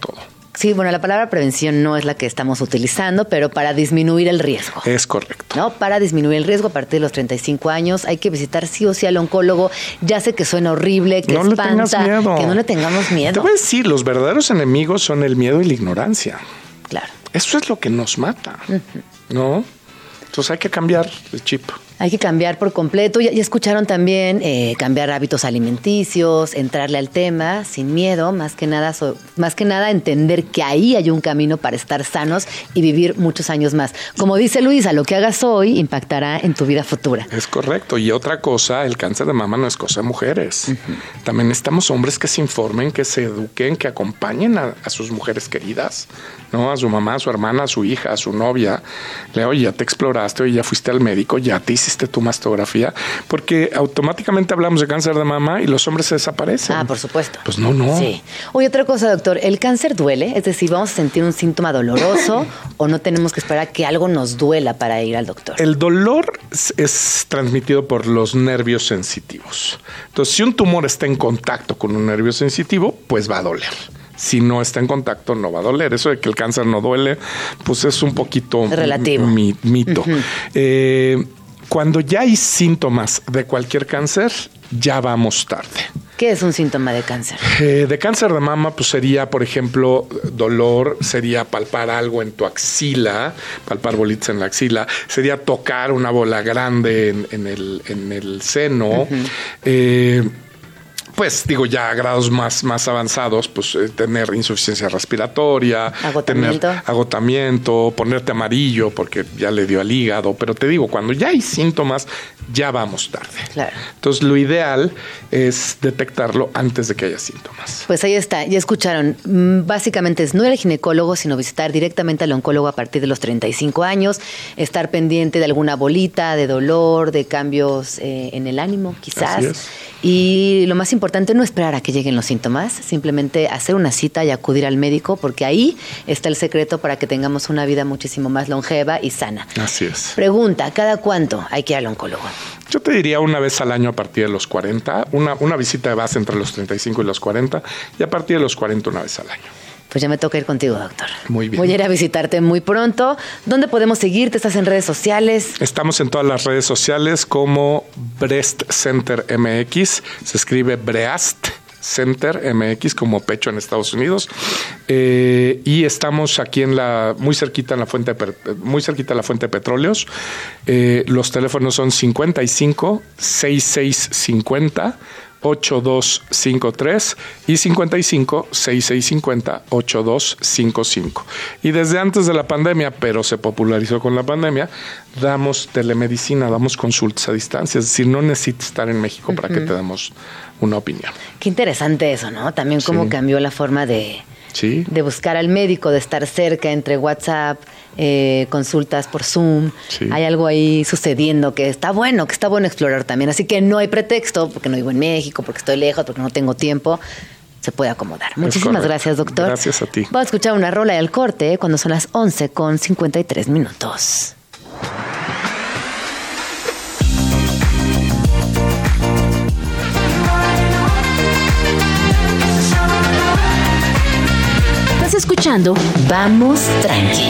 Sí, bueno, la palabra prevención no es la que estamos utilizando, pero para disminuir el riesgo. Es correcto. No, para disminuir el riesgo a partir de los 35 años hay que visitar sí o sí al oncólogo. Ya sé que suena horrible, que no espanta, que no le tengamos miedo. Te voy a decir, los verdaderos enemigos son el miedo y la ignorancia. Claro. Eso es lo que nos mata, ¿no? Entonces hay que cambiar el chip. Hay que cambiar por completo. Ya escucharon también cambiar hábitos alimenticios, entrarle al tema sin miedo, más que nada entender que ahí hay un camino para estar sanos y vivir muchos años más. Como dice Luisa, lo que hagas hoy impactará en tu vida futura. Es correcto. Y otra cosa, el cáncer de mama no es cosa de mujeres. Uh-huh. También necesitamos hombres que se informen, que se eduquen, que acompañen a sus mujeres queridas, ¿no? A su mamá, a su hermana, a su hija, a su novia. Leo, ya te exploraste, oye, ya fuiste al médico, ya te hiciste tu mastografía, porque automáticamente hablamos de cáncer de mama y los hombres se desaparecen. Ah, por supuesto. Pues no. Sí. Oye, otra cosa, doctor, ¿el cáncer duele? Es decir, ¿vamos a sentir un síntoma doloroso o no tenemos que esperar a que algo nos duela para ir al doctor? El dolor es transmitido por los nervios sensitivos. Entonces, si un tumor está en contacto con un nervio sensitivo, pues va a doler. Si no está en contacto, no va a doler. Eso de que el cáncer no duele, pues es un poquito relativo. Mito. Uh-huh. Cuando ya hay síntomas de cualquier cáncer, ya vamos tarde. ¿Qué es un síntoma de cáncer? De cáncer de mama, pues sería, por ejemplo, dolor, sería palpar algo en tu axila, palpar bolitas en la axila, sería tocar una bola grande en el seno. Uh-huh. Pues digo, ya a grados más avanzados, pues tener insuficiencia respiratoria, agotamiento, ponerte amarillo porque ya le dio al hígado. Pero te digo, cuando ya hay síntomas, ya vamos tarde. Claro. Entonces, lo ideal es detectarlo antes de que haya síntomas. Pues ahí está, ya escucharon. Básicamente es no ir al ginecólogo, sino visitar directamente al oncólogo a partir de los 35 años, estar pendiente de alguna bolita, de dolor, de cambios en el ánimo, quizás. Así es. Y lo más importante, no esperar a que lleguen los síntomas, simplemente hacer una cita y acudir al médico, porque ahí está el secreto para que tengamos una vida muchísimo más longeva y sana. Así es. Pregunta, ¿cada cuánto hay que ir al oncólogo? Yo te diría una vez al año a partir de los 40, una visita de base entre los 35 y los 40, y a partir de los 40 una vez al año. Pues ya me toca ir contigo, doctor. Muy bien. Voy a ir a visitarte muy pronto. ¿Dónde podemos seguirte? ¿Estás en redes sociales? Estamos en todas las redes sociales como Breast Center MX. Se escribe Breast Center MX como pecho en Estados Unidos. Y estamos aquí muy cerquita a la fuente de petróleos. Los teléfonos son 55 6650 8253 y 55 6650 8255. Y desde antes de la pandemia, pero se popularizó con la pandemia, damos telemedicina, damos consultas a distancia. Es decir, no necesitas estar en México para que te demos una opinión. Qué interesante eso, ¿no? También cómo cambió la forma de buscar al médico, de estar cerca entre WhatsApp, consultas por Zoom. Sí. Hay algo ahí sucediendo que está bueno explorar también. Así que no hay pretexto, porque no vivo en México, porque estoy lejos, porque no tengo tiempo. Se puede acomodar. Muchísimas gracias, doctor. Gracias a ti. Voy a escuchar una rola y al corte cuando son las 11:53. Escuchando Vamos Tranqui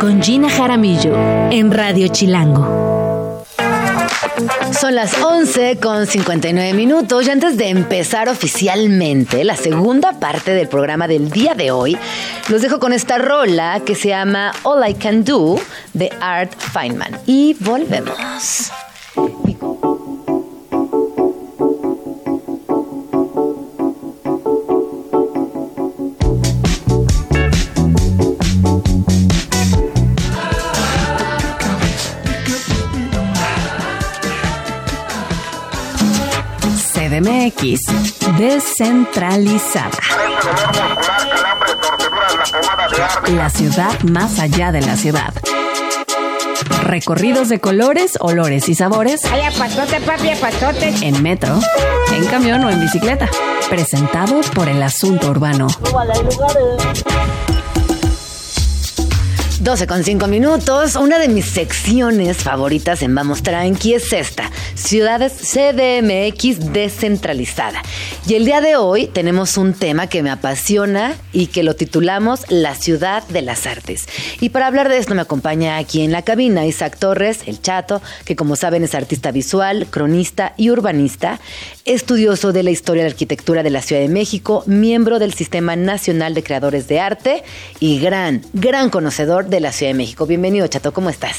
con Gina Jaramillo en Radio Chilango. Son las 11:59 minutos y antes de empezar oficialmente la segunda parte del programa del día de hoy, los dejo con esta rola que se llama All I Can Do de Art Feynman. Y volvemos. CDMX descentralizada. La ciudad más allá de la ciudad. Recorridos de colores, olores y sabores. Ay, apazote, papi, apazote. En metro, en camión o en bicicleta. Presentado por el Asunto Urbano. 12:05 minutos. Una de mis secciones favoritas en Vamos Tranqui es esta, Ciudades CDMX descentralizada. Y el día de hoy tenemos un tema que me apasiona y que lo titulamos La Ciudad de las Artes. Y para hablar de esto me acompaña aquí en la cabina Isaac Torres, el Chato, que como saben es artista visual, cronista y urbanista, estudioso de la historia de la arquitectura de la Ciudad de México, miembro del Sistema Nacional de Creadores de Arte y gran conocedor de la Ciudad de México. Bienvenido, Chato, ¿cómo estás?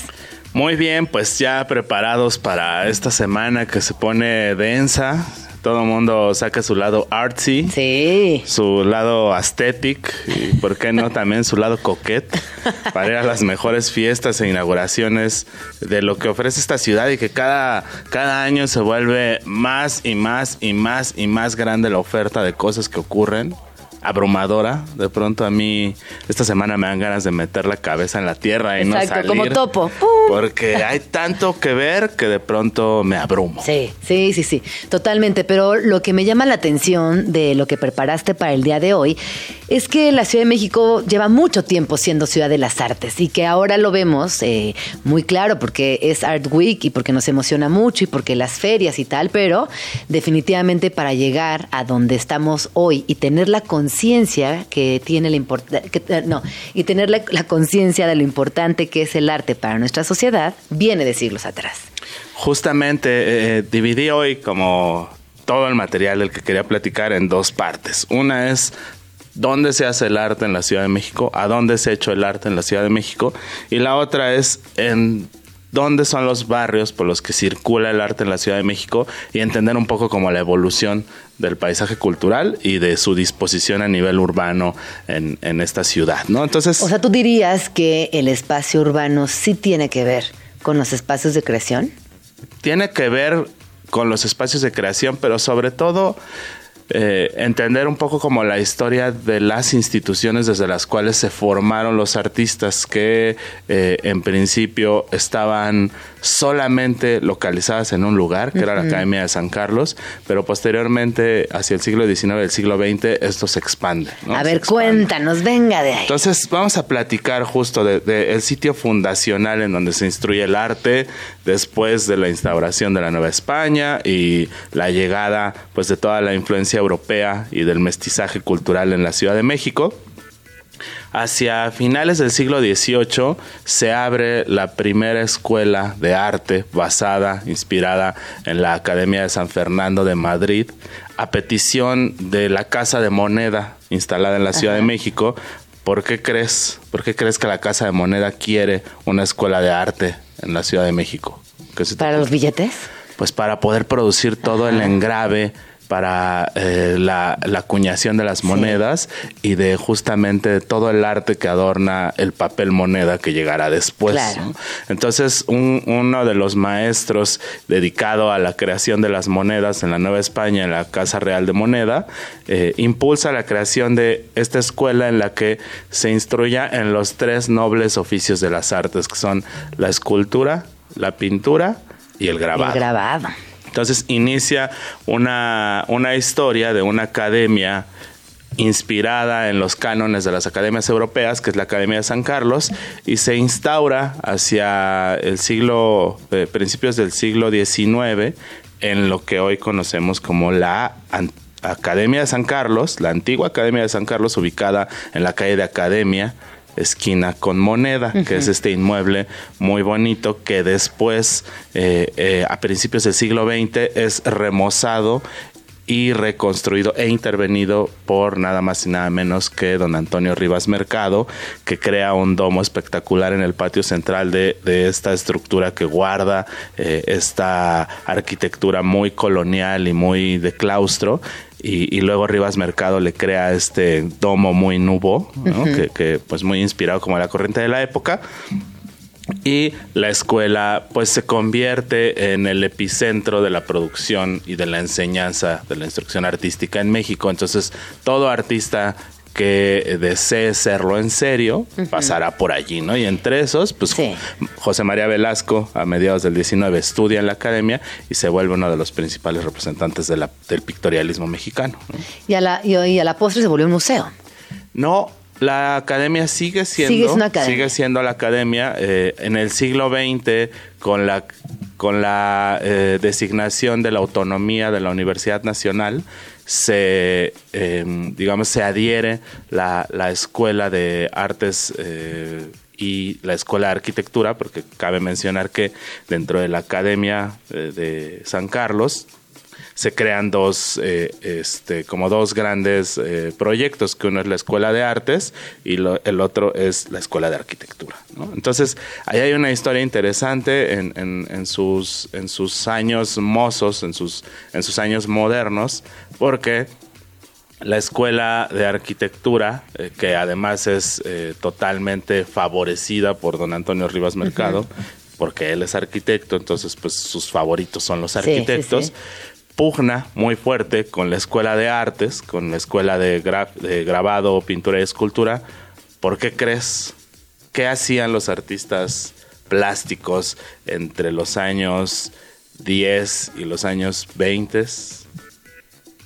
Muy bien, pues ya preparados para esta semana que se pone densa. Todo el mundo saca su lado artsy, sí, su lado aesthetic y, ¿por qué no?, también su lado coquette para ir a las mejores fiestas e inauguraciones de lo que ofrece esta ciudad y que cada año se vuelve más y más grande la oferta de cosas que ocurren. Abrumadora. De pronto a mí esta semana me dan ganas de meter la cabeza en la tierra y exacto, no salir. Como topo. ¡Pum! Porque hay tanto que ver que de pronto me abrumo. Sí. Totalmente. Pero lo que me llama la atención de lo que preparaste para el día de hoy es que la Ciudad de México lleva mucho tiempo siendo Ciudad de las Artes y que ahora lo vemos muy claro porque es Art Week y porque nos emociona mucho y porque las ferias y tal, pero definitivamente para llegar a donde estamos hoy y tener la conciencia que tiene la conciencia de lo importante que es el arte para nuestra sociedad, viene de siglos atrás. Justamente dividí hoy como todo el material del que quería platicar en dos partes. Una es dónde se hace el arte en la Ciudad de México, a dónde se ha hecho el arte en la Ciudad de México, y la otra es en dónde son los barrios por los que circula el arte en la Ciudad de México y entender un poco como la evolución del paisaje cultural y de su disposición a nivel urbano en esta ciudad, ¿no? Entonces, o sea, ¿tú dirías que el espacio urbano sí tiene que ver con los espacios de creación? Tiene que ver con los espacios de creación, pero sobre todo entender un poco como la historia de las instituciones desde las cuales se formaron los artistas que en principio estaban solamente localizadas en un lugar, que era la Academia de San Carlos, pero posteriormente hacia el siglo XIX y el siglo XX esto se expande, ¿no? A ver, cuéntanos, venga de ahí. Entonces vamos a platicar justo de el sitio fundacional en donde se instruye el arte después de la instauración de la Nueva España y la llegada pues de toda la influencia europea y del mestizaje cultural en la Ciudad de México. Hacia finales del siglo XVIII se abre la primera escuela de arte inspirada en la Academia de San Fernando de Madrid, a petición de la Casa de Moneda instalada en la Ciudad de México. ¿Por qué crees que la Casa de Moneda quiere una escuela de arte en la Ciudad de México? ¿Para los billetes? Pues para poder producir todo el engrave para la acuñación de las monedas y de justamente todo el arte que adorna el papel moneda que llegará después, claro, ¿no? Entonces, uno de los maestros dedicado a la creación de las monedas en la Nueva España, en la Casa Real de Moneda, impulsa la creación de esta escuela en la que se instruya en los tres nobles oficios de las artes, que son la escultura, la pintura y el grabado. Entonces inicia una historia de una academia inspirada en los cánones de las academias europeas, que es la Academia de San Carlos, y se instaura hacia el principios del siglo XIX, en lo que hoy conocemos como la Academia de San Carlos, la antigua Academia de San Carlos, ubicada en la calle de Academia, esquina con Moneda, uh-huh, que es este inmueble muy bonito que después, a principios del siglo XX, es remozado y reconstruido e intervenido por nada más y nada menos que don Antonio Rivas Mercado, que crea un domo espectacular en el patio central de esta estructura que guarda esta arquitectura muy colonial y muy de claustro. Y luego Rivas Mercado le crea este domo muy nubo, ¿no? Uh-huh. Que pues muy inspirado como la corriente de la época. Y la escuela pues se convierte en el epicentro de la producción y de la enseñanza de la instrucción artística en México. Entonces todo artista que desee serlo en serio, uh-huh, pasará por allí, ¿no? Y entre esos, pues sí, José María Velasco, a mediados del 19, estudia en la academia y se vuelve uno de los principales representantes del pictorialismo mexicano, ¿no? Y a la postre se volvió un museo. No, la academia sigue siendo la academia. En el siglo XX, con la designación de la autonomía de la Universidad Nacional, se adhiere la Escuela de Artes y la Escuela de Arquitectura, porque cabe mencionar que dentro de la Academia de San Carlos se crean dos grandes proyectos, que uno es la Escuela de Artes y el otro es la Escuela de Arquitectura, ¿no? Entonces, ahí hay una historia interesante en sus años mozos, en sus años modernos, porque la Escuela de Arquitectura, que además es totalmente favorecida por don Antonio Rivas Mercado, uh-huh, porque él es arquitecto, entonces pues sus favoritos son los arquitectos, sí, sí, sí, pugna muy fuerte con la Escuela de Artes, con la Escuela de Grabado, Pintura y Escultura. ¿Por qué crees? ¿Qué hacían los artistas plásticos entre los años 10 y los años 20?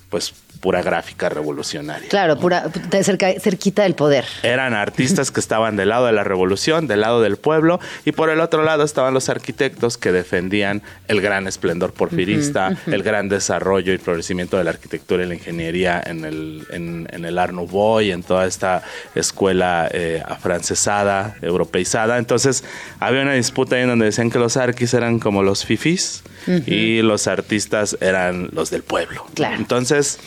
Pues pura gráfica revolucionaria. Claro, ¿no? Cerquita del poder. Eran artistas que estaban del lado de la revolución, del lado del pueblo, y por el otro lado estaban los arquitectos que defendían el gran esplendor porfirista, uh-huh, uh-huh, el gran desarrollo y florecimiento de la arquitectura y la ingeniería en el Art Nouveau y en toda esta escuela afrancesada, europeizada. Entonces, había una disputa ahí en donde decían que los arquis eran como los fifís, uh-huh, y los artistas eran los del pueblo. Claro. Entonces,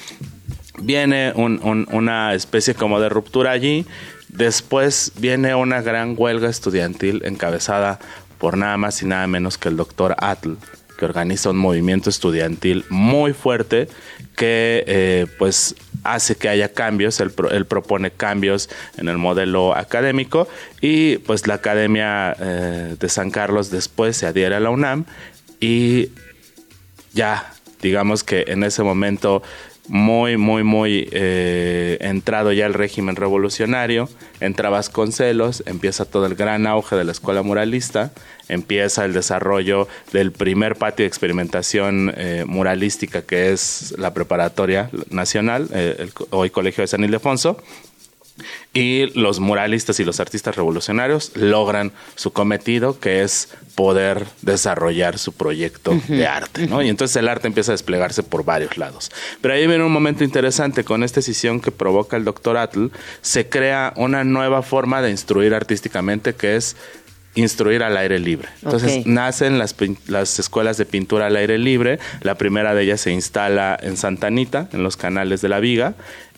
viene una especie como de ruptura allí. Después viene una gran huelga estudiantil encabezada por nada más y nada menos que el Dr. Atl, que organiza un movimiento estudiantil muy fuerte que pues hace que haya cambios. Él propone cambios en el modelo académico y pues la Academia de San Carlos después se adhiere a la UNAM y ya digamos que en ese momento muy, muy, muy entrado ya el régimen revolucionario, entra Vasconcelos, empieza todo el gran auge de la escuela muralista, empieza el desarrollo del primer patio de experimentación muralística, que es la Preparatoria Nacional, hoy Colegio de San Ildefonso. Y los muralistas y los artistas revolucionarios logran su cometido, que es poder desarrollar su proyecto, uh-huh, de arte, ¿no? Y entonces el arte empieza a desplegarse por varios lados. Pero ahí viene un momento interesante. Con esta decisión que provoca el Dr. Atl, se crea una nueva forma de instruir artísticamente, que es instruir al aire libre. Entonces, okay, nacen las escuelas de pintura al aire libre. La primera de ellas se instala en Santa Anita, en los canales de la Viga,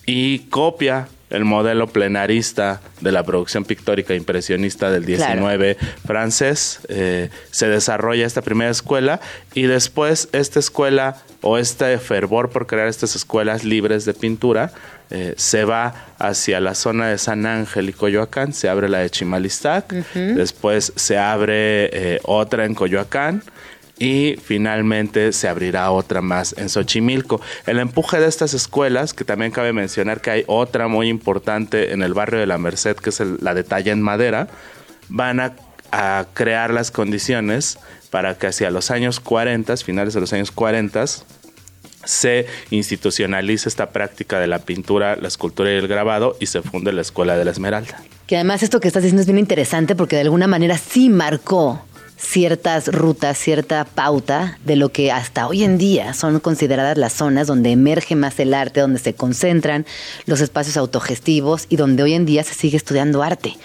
y copia el modelo plenarista de la producción pictórica impresionista del 19, claro, francés. Se desarrolla esta primera escuela y después esta escuela o este fervor por crear estas escuelas libres de pintura se va hacia la zona de San Ángel y Coyoacán. Se abre la de Chimalistac, uh-huh, después se abre otra en Coyoacán y finalmente se abrirá otra más en Xochimilco. El empuje de estas escuelas, que también cabe mencionar que hay otra muy importante en el barrio de La Merced, que es la de Talla en Madera, van a crear las condiciones para que hacia los años 40, finales de los años 40, se institucionaliza esta práctica de la pintura, la escultura y el grabado, y se funde la Escuela de la Esmeralda. Que además esto que estás diciendo es bien interesante, porque de alguna manera sí marcó ciertas rutas, cierta pauta de lo que hasta hoy en día son consideradas las zonas donde emerge más el arte, donde se concentran los espacios autogestivos y donde hoy en día se sigue estudiando arte.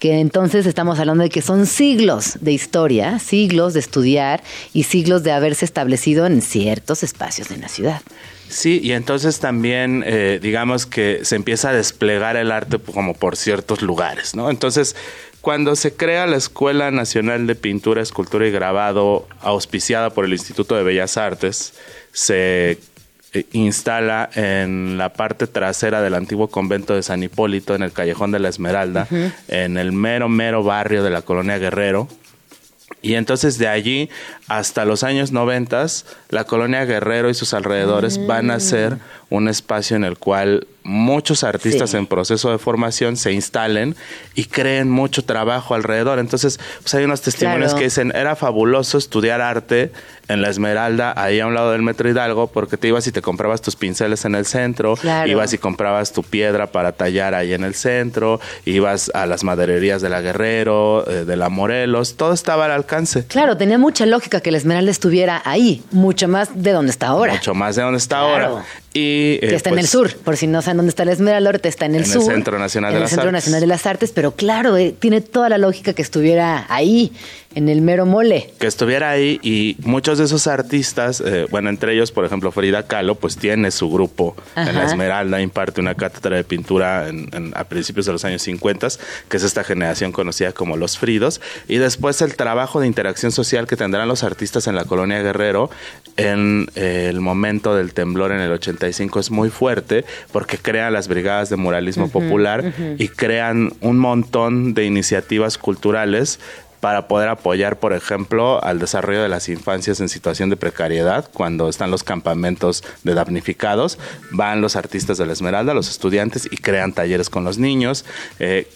que entonces estamos hablando de que son siglos de historia, siglos de estudiar y siglos de haberse establecido en ciertos espacios de la ciudad. Sí, y entonces también digamos que se empieza a desplegar el arte como por ciertos lugares, ¿no? Entonces, cuando se crea la Escuela Nacional de Pintura, Escultura y Grabado, auspiciada por el Instituto de Bellas Artes, se instala en la parte trasera del antiguo convento de San Hipólito, en el Callejón de la Esmeralda, uh-huh, en el mero barrio de la Colonia Guerrero. Y entonces de allí hasta los años 90, la Colonia Guerrero y sus alrededores van a ser un espacio en el cual muchos artistas en proceso de formación se instalen y creen mucho trabajo alrededor. Entonces, pues hay unos testimonios que dicen, era fabuloso estudiar arte en la Esmeralda, ahí a un lado del Metro Hidalgo, porque te ibas y te comprabas tus pinceles en el centro, ibas y comprabas tu piedra para tallar ahí en el centro, ibas a las madererías de la Guerrero, de la Morelos, todo estaba al alcance. Claro, tenía mucha lógica que la Esmeralda estuviera ahí, mucho más de donde está ahora. Mucho más de donde está ahora. Y, que está en el sur, por si no saben dónde está la Esmeralda, ahorita está en el sur, en el Centro Nacional de las Artes, pero claro, tiene toda la lógica que estuviera ahí, en el mero mole. Que estuviera ahí, y muchos de esos artistas, bueno, entre ellos, por ejemplo, Frida Kahlo, pues tiene su grupo en la Esmeralda, imparte una cátedra de pintura a principios de los años 50, que es esta generación conocida como los Fridos, y después el trabajo de interacción social que tendrán los artistas en la Colonia Guerrero en el momento del temblor en el 80. Es muy fuerte porque crean las brigadas de muralismo popular y crean un montón de iniciativas culturales para poder apoyar, por ejemplo, al desarrollo de las infancias en situación de precariedad. Cuando están los campamentos de damnificados, van los artistas de la Esmeralda, los estudiantes, y crean talleres con los niños,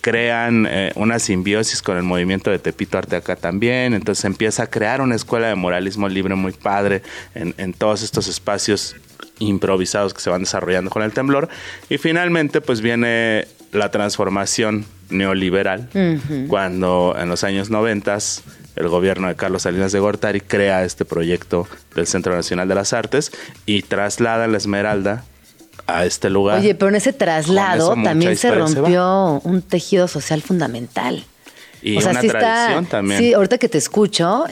crean una simbiosis con el movimiento de Tepito Arte Acá también. Entonces se empieza a crear una escuela de muralismo libre muy padre en todos estos espacios improvisados que se van desarrollando con el temblor. Y finalmente, pues viene la transformación neoliberal, cuando en los años 90 el gobierno de Carlos Salinas de Gortari crea este proyecto del Centro Nacional de las Artes y traslada la Esmeralda a este lugar. Oye, pero en ese traslado también se rompió un tejido social fundamental. Y o sea, una sí tradición está, también. Sí, ahorita que te escucho,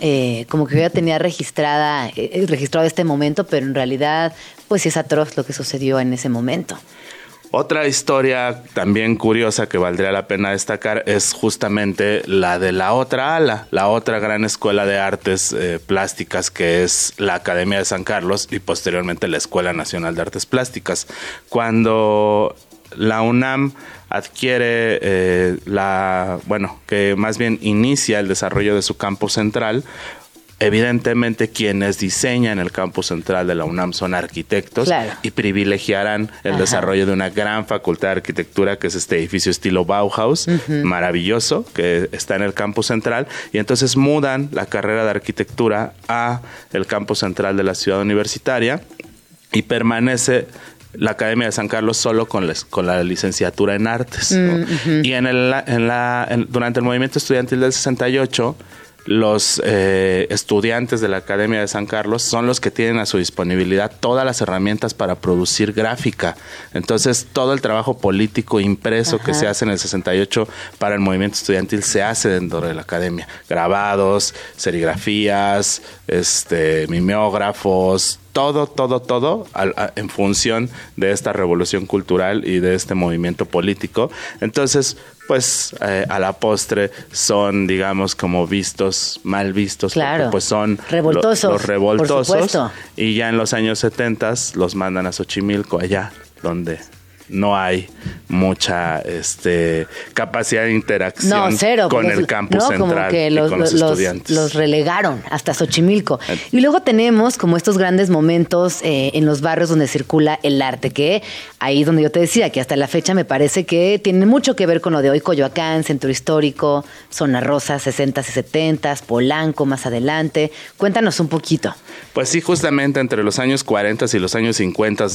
como que yo ya tenía registrado este momento, pero en realidad, pues sí es atroz lo que sucedió en ese momento. Otra historia también curiosa que valdría la pena destacar es justamente la de la otra ala, la otra gran escuela de artes plásticas, que es la Academia de San Carlos y posteriormente la Escuela Nacional de Artes Plásticas. Cuando la UNAM adquiere que más bien inicia el desarrollo de su campus central, evidentemente, quienes diseñan el campus central de la UNAM son arquitectos y privilegiarán el desarrollo de una gran facultad de arquitectura, que es este edificio estilo Bauhaus, maravilloso, que está en el campus central. Y entonces mudan la carrera de arquitectura a el campus central de la ciudad universitaria y permanece la Academia de San Carlos solo con la licenciatura en artes, ¿no? Y durante el movimiento estudiantil del 68... los estudiantes de la Academia de San Carlos son los que tienen a su disponibilidad todas las herramientas para producir gráfica. Entonces, todo el trabajo político impreso que se hace en el 68 para el movimiento estudiantil se hace dentro de la Academia. Grabados, serigrafías, mimeógrafos, todo en función de esta revolución cultural y de este movimiento político. Entonces, pues a la postre son, digamos, como mal vistos, porque pues son los revoltosos, por supuesto. Y ya en los años 70 los mandan a Xochimilco, allá donde no hay mucha capacidad de interacción con el campus central, como que los estudiantes. Los relegaron hasta Xochimilco. Y luego tenemos como estos grandes momentos en los barrios donde circula el arte, que ahí donde yo te decía que hasta la fecha me parece que tiene mucho que ver con lo de hoy: Coyoacán, Centro Histórico, Zona Rosa, 60s y 70s, Polanco más adelante. Cuéntanos un poquito. Pues sí, justamente entre los años 40 y los años 50,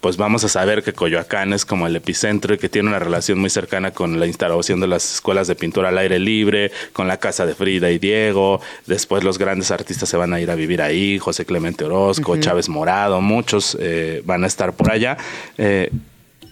pues vamos a saber que Coyoacán es como el epicentro y que tiene una relación muy cercana con la instalación de las escuelas de pintura al aire libre, con la casa de Frida y Diego. Después los grandes artistas se van a ir a vivir ahí: José Clemente Orozco, Chávez Morado, muchos van a estar por allá.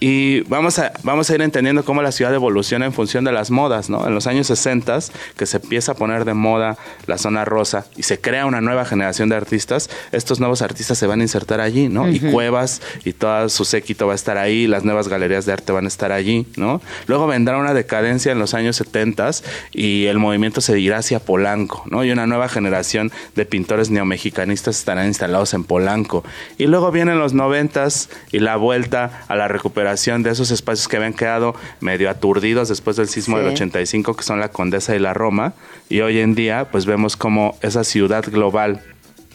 Y vamos a ir entendiendo cómo la ciudad evoluciona en función de las modas, ¿no? En los años 60, que se empieza a poner de moda la zona rosa y se crea una nueva generación de artistas, estos nuevos artistas se van a insertar allí, ¿no? Uh-huh. Y Cuevas y todo su séquito va a estar ahí, las nuevas galerías de arte van a estar allí, ¿no? Luego vendrá una decadencia en los años 70 y el movimiento se irá hacia Polanco, ¿no? Y una nueva generación de pintores neomexicanistas estarán instalados en Polanco. Y luego vienen los 90 y la vuelta a la recuperación de esos espacios que habían quedado medio aturdidos después del sismo del 85, que son la Condesa y la Roma, y hoy en día pues vemos como esa ciudad global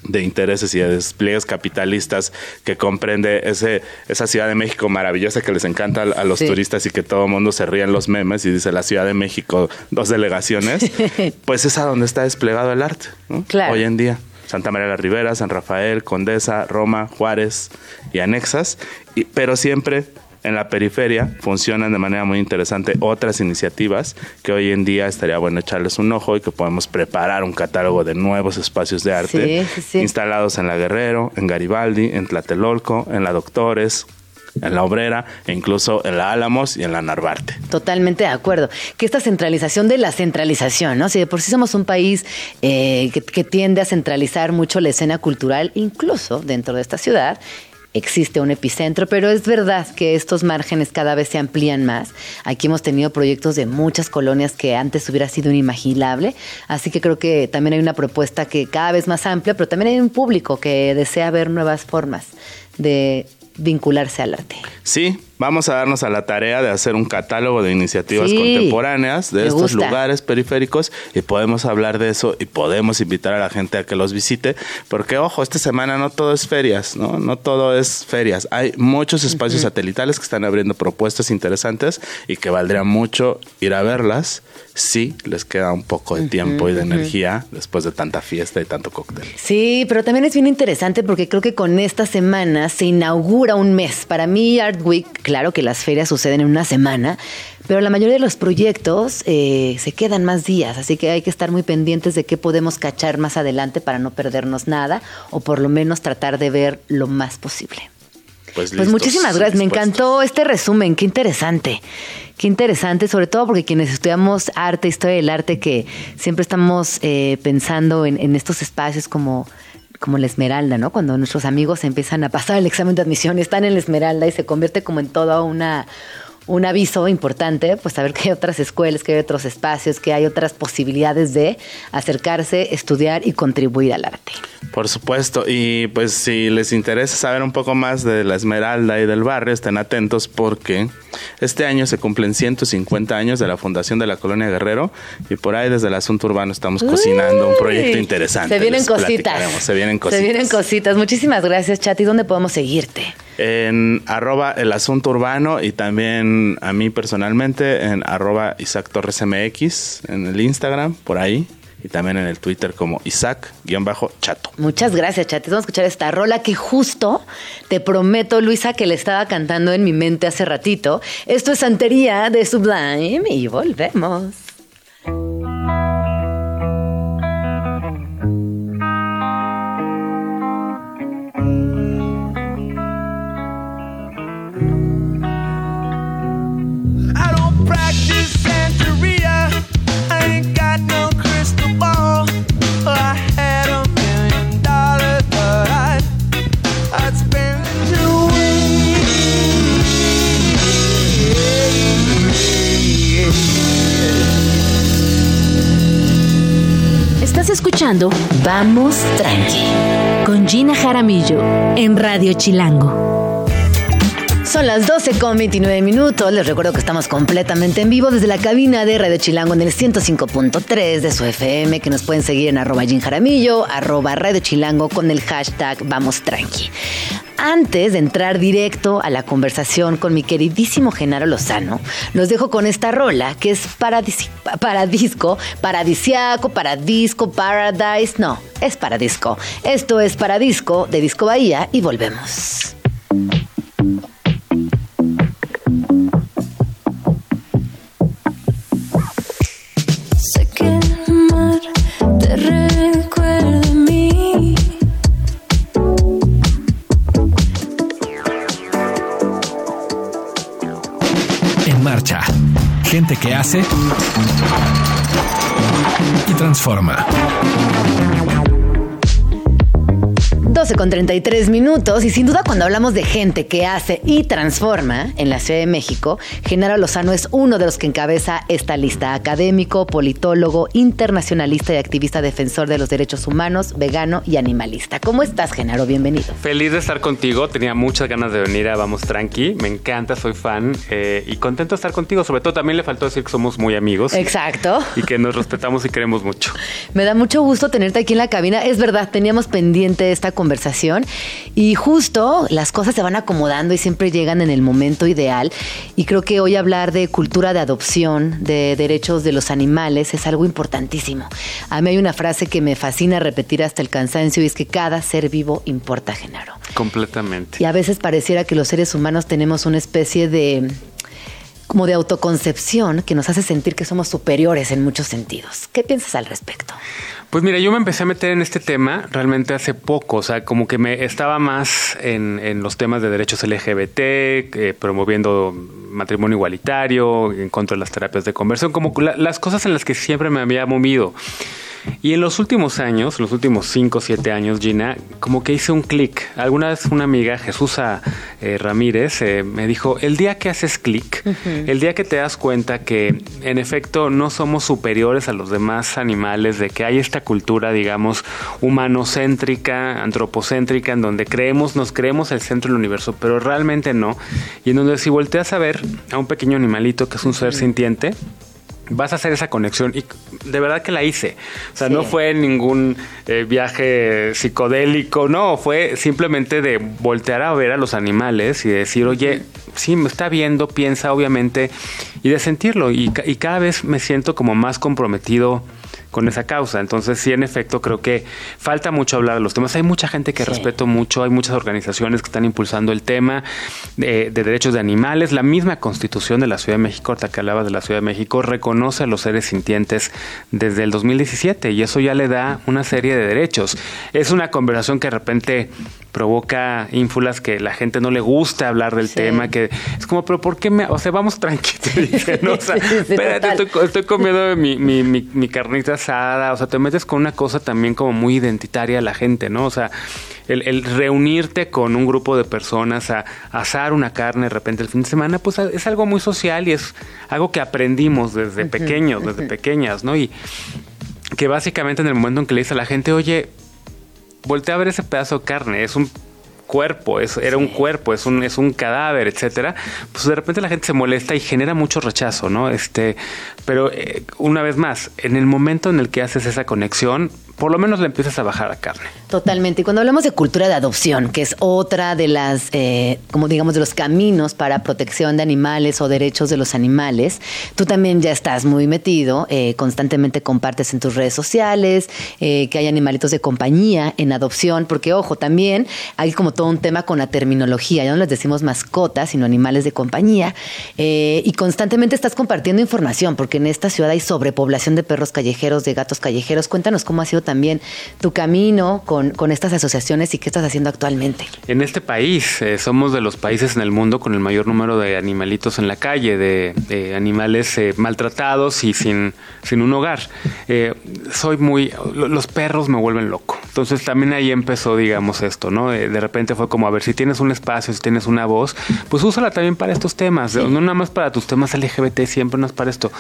de intereses y de despliegues capitalistas que comprende esa Ciudad de México maravillosa que les encanta a los turistas y que todo el mundo se ríe en los memes y dice la Ciudad de México, 2 delegaciones, pues es a donde está desplegado el arte, ¿no? Claro. Hoy en día. Santa María la Ribera, San Rafael, Condesa, Roma, Juárez y anexas, pero siempre en la periferia funcionan de manera muy interesante otras iniciativas que hoy en día estaría bueno echarles un ojo y que podemos preparar un catálogo de nuevos espacios de arte instalados en la Guerrero, en Garibaldi, en Tlatelolco, en la Doctores, en la Obrera e incluso en la Álamos y en la Narvarte. Totalmente de acuerdo. Que esta centralización de la centralización, ¿no? Si de por sí somos un país que tiende a centralizar mucho la escena cultural, incluso dentro de esta ciudad, existe un epicentro, pero es verdad que estos márgenes cada vez se amplían más. Aquí hemos tenido proyectos de muchas colonias que antes hubiera sido inimaginable, así que creo que también hay una propuesta que cada vez más amplia, pero también hay un público que desea ver nuevas formas de vincularse al arte. Sí, vamos a darnos a la tarea de hacer un catálogo de iniciativas contemporáneas de estos lugares periféricos y podemos hablar de eso y podemos invitar a la gente a que los visite, porque ojo, esta semana no todo es ferias, ¿no? No todo es ferias. Hay muchos espacios Satelitales que están abriendo propuestas interesantes y que valdría mucho ir a verlas si les queda un poco de tiempo y de energía después de tanta fiesta y tanto cóctel. Sí, pero también es bien interesante porque creo que con esta semana se inaugura un mes. Para mí, Art Week, claro que las ferias suceden en una semana, pero la mayoría de los proyectos se quedan más días, así que hay que estar muy pendientes de qué podemos cachar más adelante para no perdernos nada, o por lo menos tratar de ver lo más posible. Pues muchísimas gracias, me encantó este resumen, qué interesante, sobre todo porque quienes estudiamos arte, historia del arte, que siempre estamos pensando en estos espacios como la Esmeralda, ¿no? Cuando nuestros amigos empiezan a pasar el examen de admisión y están en la Esmeralda y se convierte como en toda un aviso importante, pues saber que hay otras escuelas, que hay otros espacios, que hay otras posibilidades de acercarse, estudiar y contribuir al arte. Por supuesto, y pues si les interesa saber un poco más de la Esmeralda y del barrio, estén atentos porque este año se cumplen 150 años de la fundación de la Colonia Guerrero y por ahí desde el asunto urbano estamos cocinando un proyecto interesante. Se vienen cositas. Muchísimas gracias, Chati. ¿Dónde podemos seguirte? En @elasuntourbano y también a mí personalmente en @IsacTorresMX en el Instagram, por ahí, y también en el Twitter como Isaac_Chato. Muchas gracias, Chati. Vamos a escuchar esta rola que justo, te prometo, Luisa, que le estaba cantando en mi mente hace ratito. Esto es Santería de Sublime y volvemos. Escuchando Vamos Tranqui con Gina Jaramillo en Radio Chilango. Son las 12:29. Les recuerdo que estamos completamente en vivo desde la cabina de Radio Chilango en el 105.3 de su FM, que nos pueden seguir en @Gin Jaramillo, @Radio Chilango con el hashtag Vamos Tranqui. Antes de entrar directo a la conversación con mi queridísimo Genaro Lozano, los dejo con esta rola que es Paradisco. Esto es Paradisco de Disco Bahía y volvemos. Sé que el mar te recuerda a mí. en marcha. Gente que hace y transforma. 12:33 y sin duda cuando hablamos de gente que hace y transforma en la Ciudad de México, Genaro Lozano es uno de los que encabeza esta lista: académico, politólogo, internacionalista y activista defensor de los derechos humanos, vegano y animalista. ¿Cómo estás, Genaro? Bienvenido. Feliz de estar contigo, tenía muchas ganas de venir a Vamos Tranqui, me encanta, soy fan y contento de estar contigo, sobre todo también le faltó decir que somos muy amigos. Exacto. Y que nos respetamos y queremos mucho. Me da mucho gusto tenerte aquí en la cabina, es verdad, teníamos pendiente esta conversación y justo las cosas se van acomodando y siempre llegan en el momento ideal, y creo que hoy hablar de cultura de adopción, de derechos de los animales, es algo importantísimo. A mí hay una frase que me fascina repetir hasta el cansancio y es que cada ser vivo importa, Genaro. Completamente. Y a veces pareciera que los seres humanos tenemos una especie de como de autoconcepción que nos hace sentir que somos superiores en muchos sentidos. ¿Qué piensas al respecto? Pues mira, yo me empecé a meter en este tema realmente hace poco, o sea, como que me estaba más en los temas de derechos LGBT, promoviendo matrimonio igualitario, en contra de las terapias de conversión, como las cosas en las que siempre me había movido. Y en los últimos años, los últimos 5 o 7 años, Gina, como que hice un clic. Alguna vez una amiga, Jesusa Ramírez, me dijo, el día que haces clic, uh-huh. El día que te das cuenta que en efecto no somos superiores a los demás animales, de que hay esta cultura, digamos, humanocéntrica, antropocéntrica, en donde nos creemos el centro del universo, pero realmente no. Y en donde si volteas a ver a un pequeño animalito que es un ser uh-huh. sintiente, vas a hacer esa conexión y de verdad que la hice. O sea, sí. No fue ningún viaje psicodélico, no, fue simplemente de voltear a ver a los animales y de decir, oye, sí, me está viendo, piensa, obviamente, y de sentirlo. Y cada vez me siento como más comprometido con esa causa. Entonces, sí, en efecto, creo que falta mucho hablar de los temas. Hay mucha gente que sí. respeto mucho, hay muchas organizaciones que están impulsando el tema de derechos de animales. La misma Constitución de la Ciudad de México, ahorita que hablabas de la Ciudad de México, reconoce a los seres sintientes desde el 2017 y eso ya le da una serie de derechos. Es una conversación que de repente provoca ínfulas, que la gente no le gusta hablar del sí. tema, que es como, pero ¿por qué me...? O sea, vamos tranquilos, ¿no? O sea, sí, espérate, estoy comiendo mi carnita asada, o sea, te metes con una cosa también como muy identitaria a la gente, ¿no? O sea, el reunirte con un grupo de personas a asar una carne de repente el fin de semana, pues es algo muy social y es algo que aprendimos desde uh-huh, pequeños, desde uh-huh. pequeñas, ¿no? Y que básicamente en el momento en que le dices a la gente, oye, voltea a ver ese pedazo de carne, es un cuerpo, era un cuerpo, es un cadáver, etcétera, pues de repente la gente se molesta y genera mucho rechazo, ¿no? Pero una vez más, en el momento en el que haces esa conexión, por lo menos le empiezas a bajar a carne. Totalmente. Y cuando hablamos de cultura de adopción, que es otra de las, como digamos, de los caminos para protección de animales o derechos de los animales, tú también ya estás muy metido, constantemente compartes en tus redes sociales que hay animalitos de compañía en adopción, porque, ojo, también hay como todo un tema con la terminología, ya no les decimos mascotas, sino animales de compañía, y constantemente estás compartiendo información, porque en esta ciudad hay sobrepoblación de perros callejeros, de gatos callejeros. Cuéntanos cómo ha sido también tu camino con estas asociaciones y qué estás haciendo actualmente. En este país somos de los países en el mundo con el mayor número de animalitos en la calle, de animales maltratados y sin un hogar. Los perros me vuelven loco. Entonces también ahí empezó, digamos, esto, ¿no? De repente fue como, a ver, si tienes un espacio, si tienes una voz, pues úsala también para estos temas, sí. No nada más para tus temas LGBT, siempre no es para esto.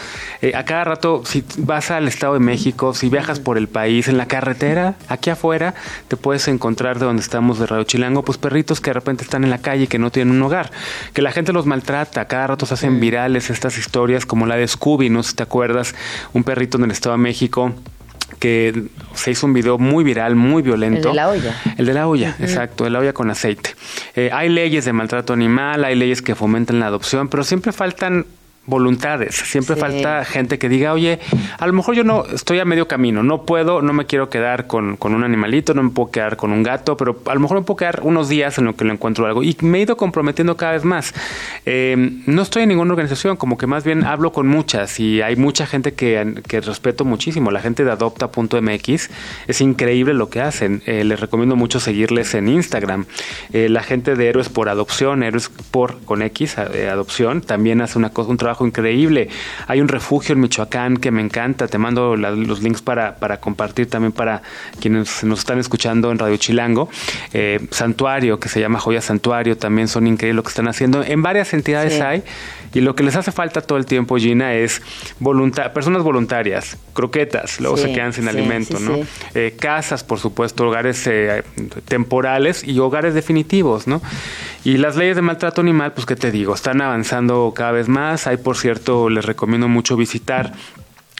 A cada rato, si vas al Estado de México, si viajas por el país, en la carretera, aquí afuera, te puedes encontrar de donde estamos, de Radio Chilango, pues perritos que de repente están en la calle y que no tienen un hogar, que la gente los maltrata, cada rato se hacen virales estas historias como la de Scooby, no sé si te acuerdas, un perrito en el Estado de México que se hizo un video muy viral, muy violento. El de la olla. El de la olla, uh-huh. exacto, de la olla con aceite. Hay leyes de maltrato animal, hay leyes que fomentan la adopción, pero siempre faltan voluntades. Siempre falta gente que diga, oye, a lo mejor yo no estoy a medio camino, no puedo, no me quiero quedar con un animalito, no me puedo quedar con un gato, pero a lo mejor me puedo quedar unos días en lo que lo encuentro algo. Y me he ido comprometiendo cada vez más. No estoy en ninguna organización, como que más bien hablo con muchas, y hay mucha gente que respeto muchísimo. La gente de Adopta.mx es increíble lo que hacen. Les recomiendo mucho seguirles en Instagram. La gente de Héroes por Adopción, Héroes por con X, Adopción, también hace un trabajo increíble. Hay un refugio en Michoacán que me encanta. Te mando los links para compartir también para quienes nos están escuchando en Radio Chilango. Santuario, que se llama Joya Santuario, también son increíbles lo que están haciendo. En varias entidades hay, y lo que les hace falta todo el tiempo, Gina, es personas voluntarias, croquetas, luego se quedan sin alimento, ¿no? Casas, por supuesto, hogares temporales y hogares definitivos, ¿no? Y las leyes de maltrato animal, pues, ¿qué te digo? Están avanzando cada vez más. Hay, por cierto, les recomiendo mucho visitar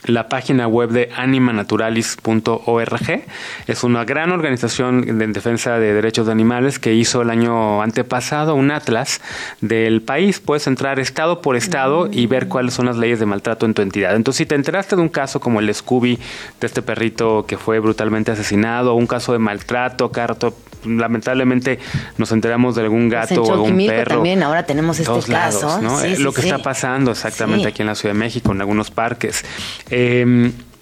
la página web de AnimaNaturalis.org. Es una gran organización en defensa de derechos de animales que hizo el año antepasado un atlas del país. Puedes entrar estado por estado y ver cuáles son las leyes de maltrato en tu entidad. Entonces, si te enteraste de un caso como el de Scooby, de este perrito que fue brutalmente asesinado, un caso de maltrato, lamentablemente nos enteramos de algún gato o algún perro. También ahora tenemos este caso, ¿no? Lo que está pasando exactamente aquí en la Ciudad de México, en algunos parques.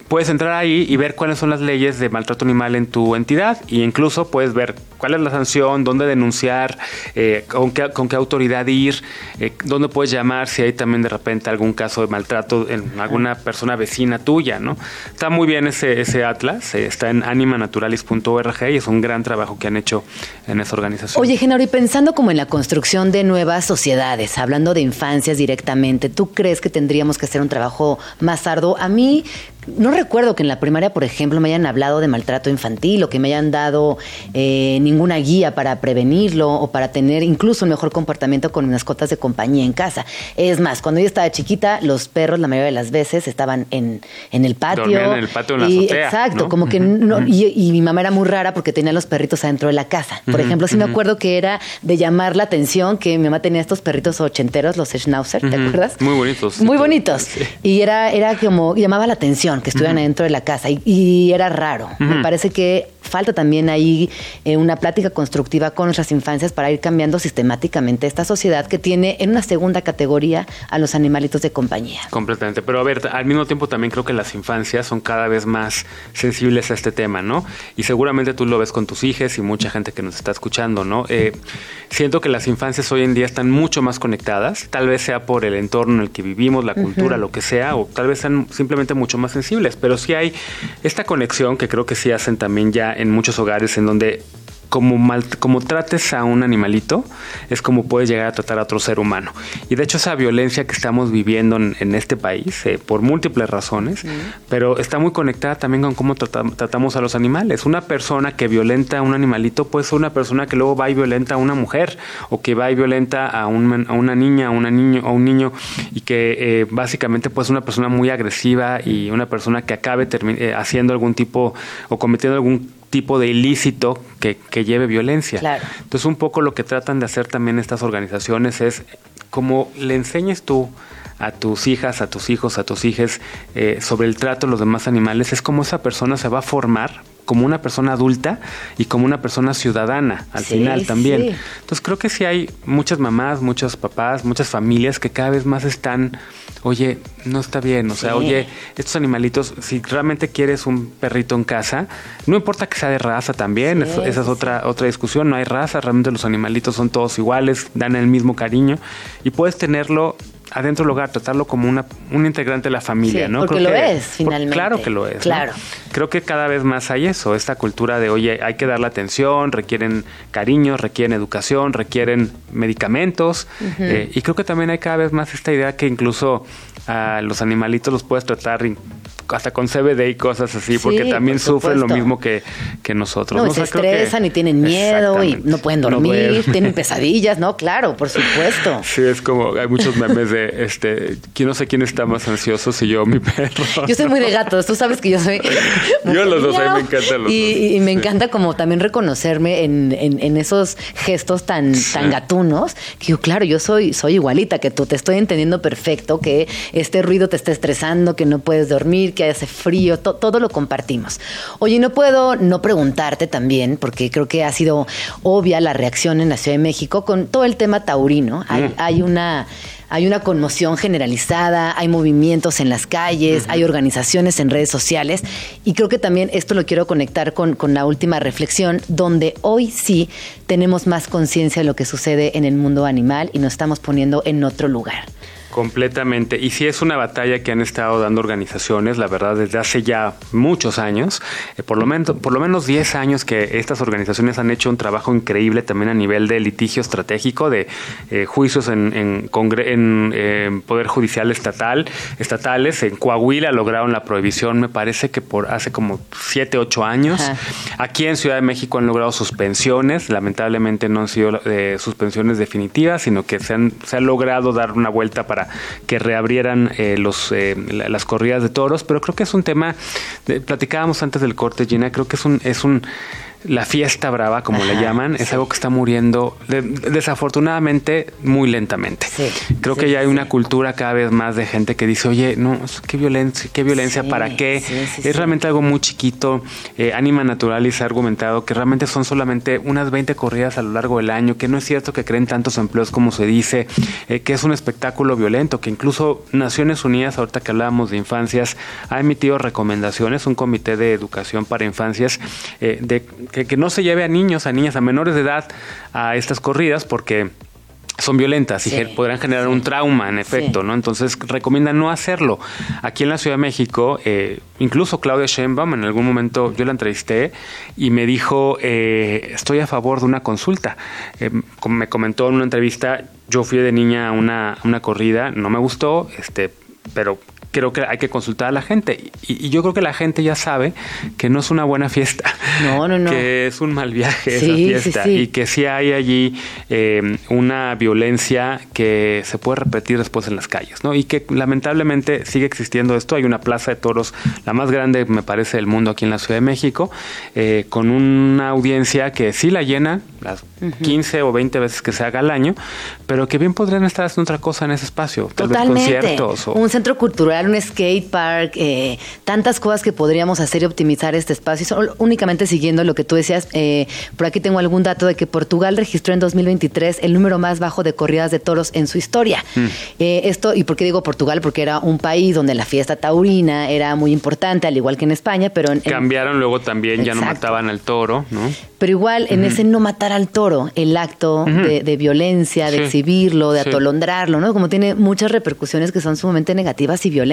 Puedes entrar ahí y ver cuáles son las leyes de maltrato animal en tu entidad, e incluso puedes ver cuál es la sanción, dónde denunciar, con qué autoridad ir, dónde puedes llamar si hay también de repente algún caso de maltrato en alguna persona vecina tuya, ¿no? Está muy bien ese atlas, está en animanaturalis.org y es un gran trabajo que han hecho en esa organización. Oye, Genaro, y pensando como en la construcción de nuevas sociedades, hablando de infancias directamente, ¿tú crees que tendríamos que hacer un trabajo más arduo? A mí, no recuerdo que en la primaria, por ejemplo, me hayan hablado de maltrato infantil o que me hayan dado ninguna guía para prevenirlo o para tener incluso un mejor comportamiento con mascotas de compañía en casa. Es más, cuando yo estaba chiquita, los perros la mayoría de las veces estaban en el patio. Dormían en el patio, en la azotea. Exacto, ¿no? Como que no, y mi mamá era muy rara porque tenía los perritos adentro de la casa. Por ejemplo, sí me acuerdo que era de llamar la atención que mi mamá tenía estos perritos ochenteros, los schnauzer, ¿te acuerdas? Muy bonitos. Muy bonitos. Sí. Y era como, llamaba la atención que estuvieran adentro de la casa y era raro. Me parece que falta también ahí una plática constructiva con nuestras infancias para ir cambiando sistemáticamente esta sociedad que tiene en una segunda categoría a los animalitos de compañía. Completamente, pero a ver, al mismo tiempo también creo que las infancias son cada vez más sensibles a este tema, ¿no? Y seguramente tú lo ves con tus hijas y mucha gente que nos está escuchando, ¿no? Siento que las infancias hoy en día están mucho más conectadas, tal vez sea por el entorno en el que vivimos, la cultura, lo que sea, o tal vez sean simplemente mucho más sensibles, pero sí hay esta conexión que creo que sí hacen también ya en muchos hogares en donde como trates a un animalito es como puedes llegar a tratar a otro ser humano. Y de hecho esa violencia que estamos viviendo en este país por múltiples razones, pero está muy conectada también con cómo tratamos a los animales. Una persona que violenta a un animalito puede ser una persona que luego va y violenta a una mujer, o que va y violenta a una niña, a un niño, y que básicamente pues una persona muy agresiva y una persona que acabe haciendo algún tipo o cometiendo algún tipo de ilícito que lleve violencia. Claro. Entonces, un poco lo que tratan de hacer también estas organizaciones es como le enseñes tú a tus hijas, a tus hijos, a tus hijes sobre el trato de los demás animales, es como esa persona se va a formar como una persona adulta y como una persona ciudadana al final también. Sí. Entonces creo que sí hay muchas mamás, muchos papás, muchas familias que cada vez más están, oye, no está bien, o sea, oye, estos animalitos, si realmente quieres un perrito en casa, no importa que sea de raza también, esa es otra discusión, no hay raza, realmente los animalitos son todos iguales, dan el mismo cariño y puedes tenerlo adentro del hogar, tratarlo como un integrante de la familia, ¿no? Porque creo lo es, finalmente. Claro que lo es. Claro. ¿No? Creo que cada vez más hay eso, esta cultura de, oye, hay que darle atención, requieren cariño, requieren educación, requieren medicamentos. Y creo que también hay cada vez más esta idea que incluso a los animalitos los puedes tratar hasta con CBD y cosas así, porque también sufren lo mismo que nosotros. No, o sea, se estresan y tienen miedo y no pueden dormir, tienen pesadillas, ¿no? Claro, por supuesto. Sí, es como, hay muchos memes de de, no sé quién está más ansioso, si yo o mi perro. Yo soy muy de gatos, tú sabes que yo soy... Yo los dos, a mí me encantan los dos. Y me encanta como también reconocerme en esos gestos tan, tan gatunos, que yo, claro, yo soy igualita que tú, te estoy entendiendo perfecto, que este ruido te está estresando, que no puedes dormir, que hace frío, todo lo compartimos. Oye, no puedo no preguntarte también, porque creo que ha sido obvia la reacción en la Ciudad de México con todo el tema taurino. Hay una conmoción generalizada, hay movimientos en las calles, hay organizaciones en redes sociales, y creo que también esto lo quiero conectar con la última reflexión, donde hoy sí tenemos más conciencia de lo que sucede en el mundo animal y nos estamos poniendo en otro lugar. Completamente. Y sí, es una batalla que han estado dando organizaciones, la verdad, desde hace ya muchos años, por lo menos 10 años que estas organizaciones han hecho un trabajo increíble también a nivel de litigio estratégico, de juicios en Poder Judicial estatales. En Coahuila lograron la prohibición, me parece que por hace como 7, 8 años. Ajá. Aquí en Ciudad de México han logrado suspensiones, lamentablemente no han sido suspensiones definitivas, sino que se ha logrado dar una vuelta para que reabrieran las corridas de toros, pero creo que es un tema, platicábamos antes del corte, Gina, creo que la fiesta brava, como le llaman, es algo que está muriendo desafortunadamente muy lentamente. Sí, creo que ya hay una cultura cada vez más de gente que dice, oye, no, qué violencia, ¿para qué? Es realmente algo muy chiquito. AnimaNaturalis ha argumentado que realmente son solamente unas 20 corridas a lo largo del año, que no es cierto que creen tantos empleos como se dice, que es un espectáculo violento, que incluso Naciones Unidas, ahorita que hablábamos de infancias, ha emitido recomendaciones, un comité de educación para infancias, que no se lleve a niños, a niñas, a menores de edad a estas corridas, porque son violentas y podrán generar un trauma, en efecto, ¿no? Entonces recomienda no hacerlo. Aquí en la Ciudad de México, incluso Claudia Sheinbaum, en algún momento yo la entrevisté y me dijo, estoy a favor de una consulta. Me comentó en una entrevista, yo fui de niña a una corrida, no me gustó, pero... creo que hay que consultar a la gente. Y yo creo que la gente ya sabe que no es una buena fiesta. No. Que es un mal viaje esa fiesta. Sí. Y que sí hay allí una violencia que se puede repetir después en las calles, ¿no? Y que lamentablemente sigue existiendo esto. Hay una plaza de toros, la más grande, me parece, del mundo aquí en la Ciudad de México, con una audiencia que sí la llena las 15 o 20 veces que se haga al año, pero que bien podrían estar haciendo otra cosa en ese espacio. Totalmente. Tal vez conciertos. Un centro cultural, un skate park, tantas cosas que podríamos hacer y optimizar este espacio. Y solo, únicamente siguiendo lo que tú decías, por aquí tengo algún dato de que Portugal registró en 2023 el número más bajo de corridas de toros en su historia. Esto, ¿y por qué digo Portugal? Porque era un país donde la fiesta taurina era muy importante, al igual que en España, pero... cambiaron luego también, ya no mataban al toro, ¿no? Pero igual, en ese no matar al toro, el acto de violencia, de exhibirlo, de atolondrarlo, ¿no? Como tiene muchas repercusiones que son sumamente negativas y violentas.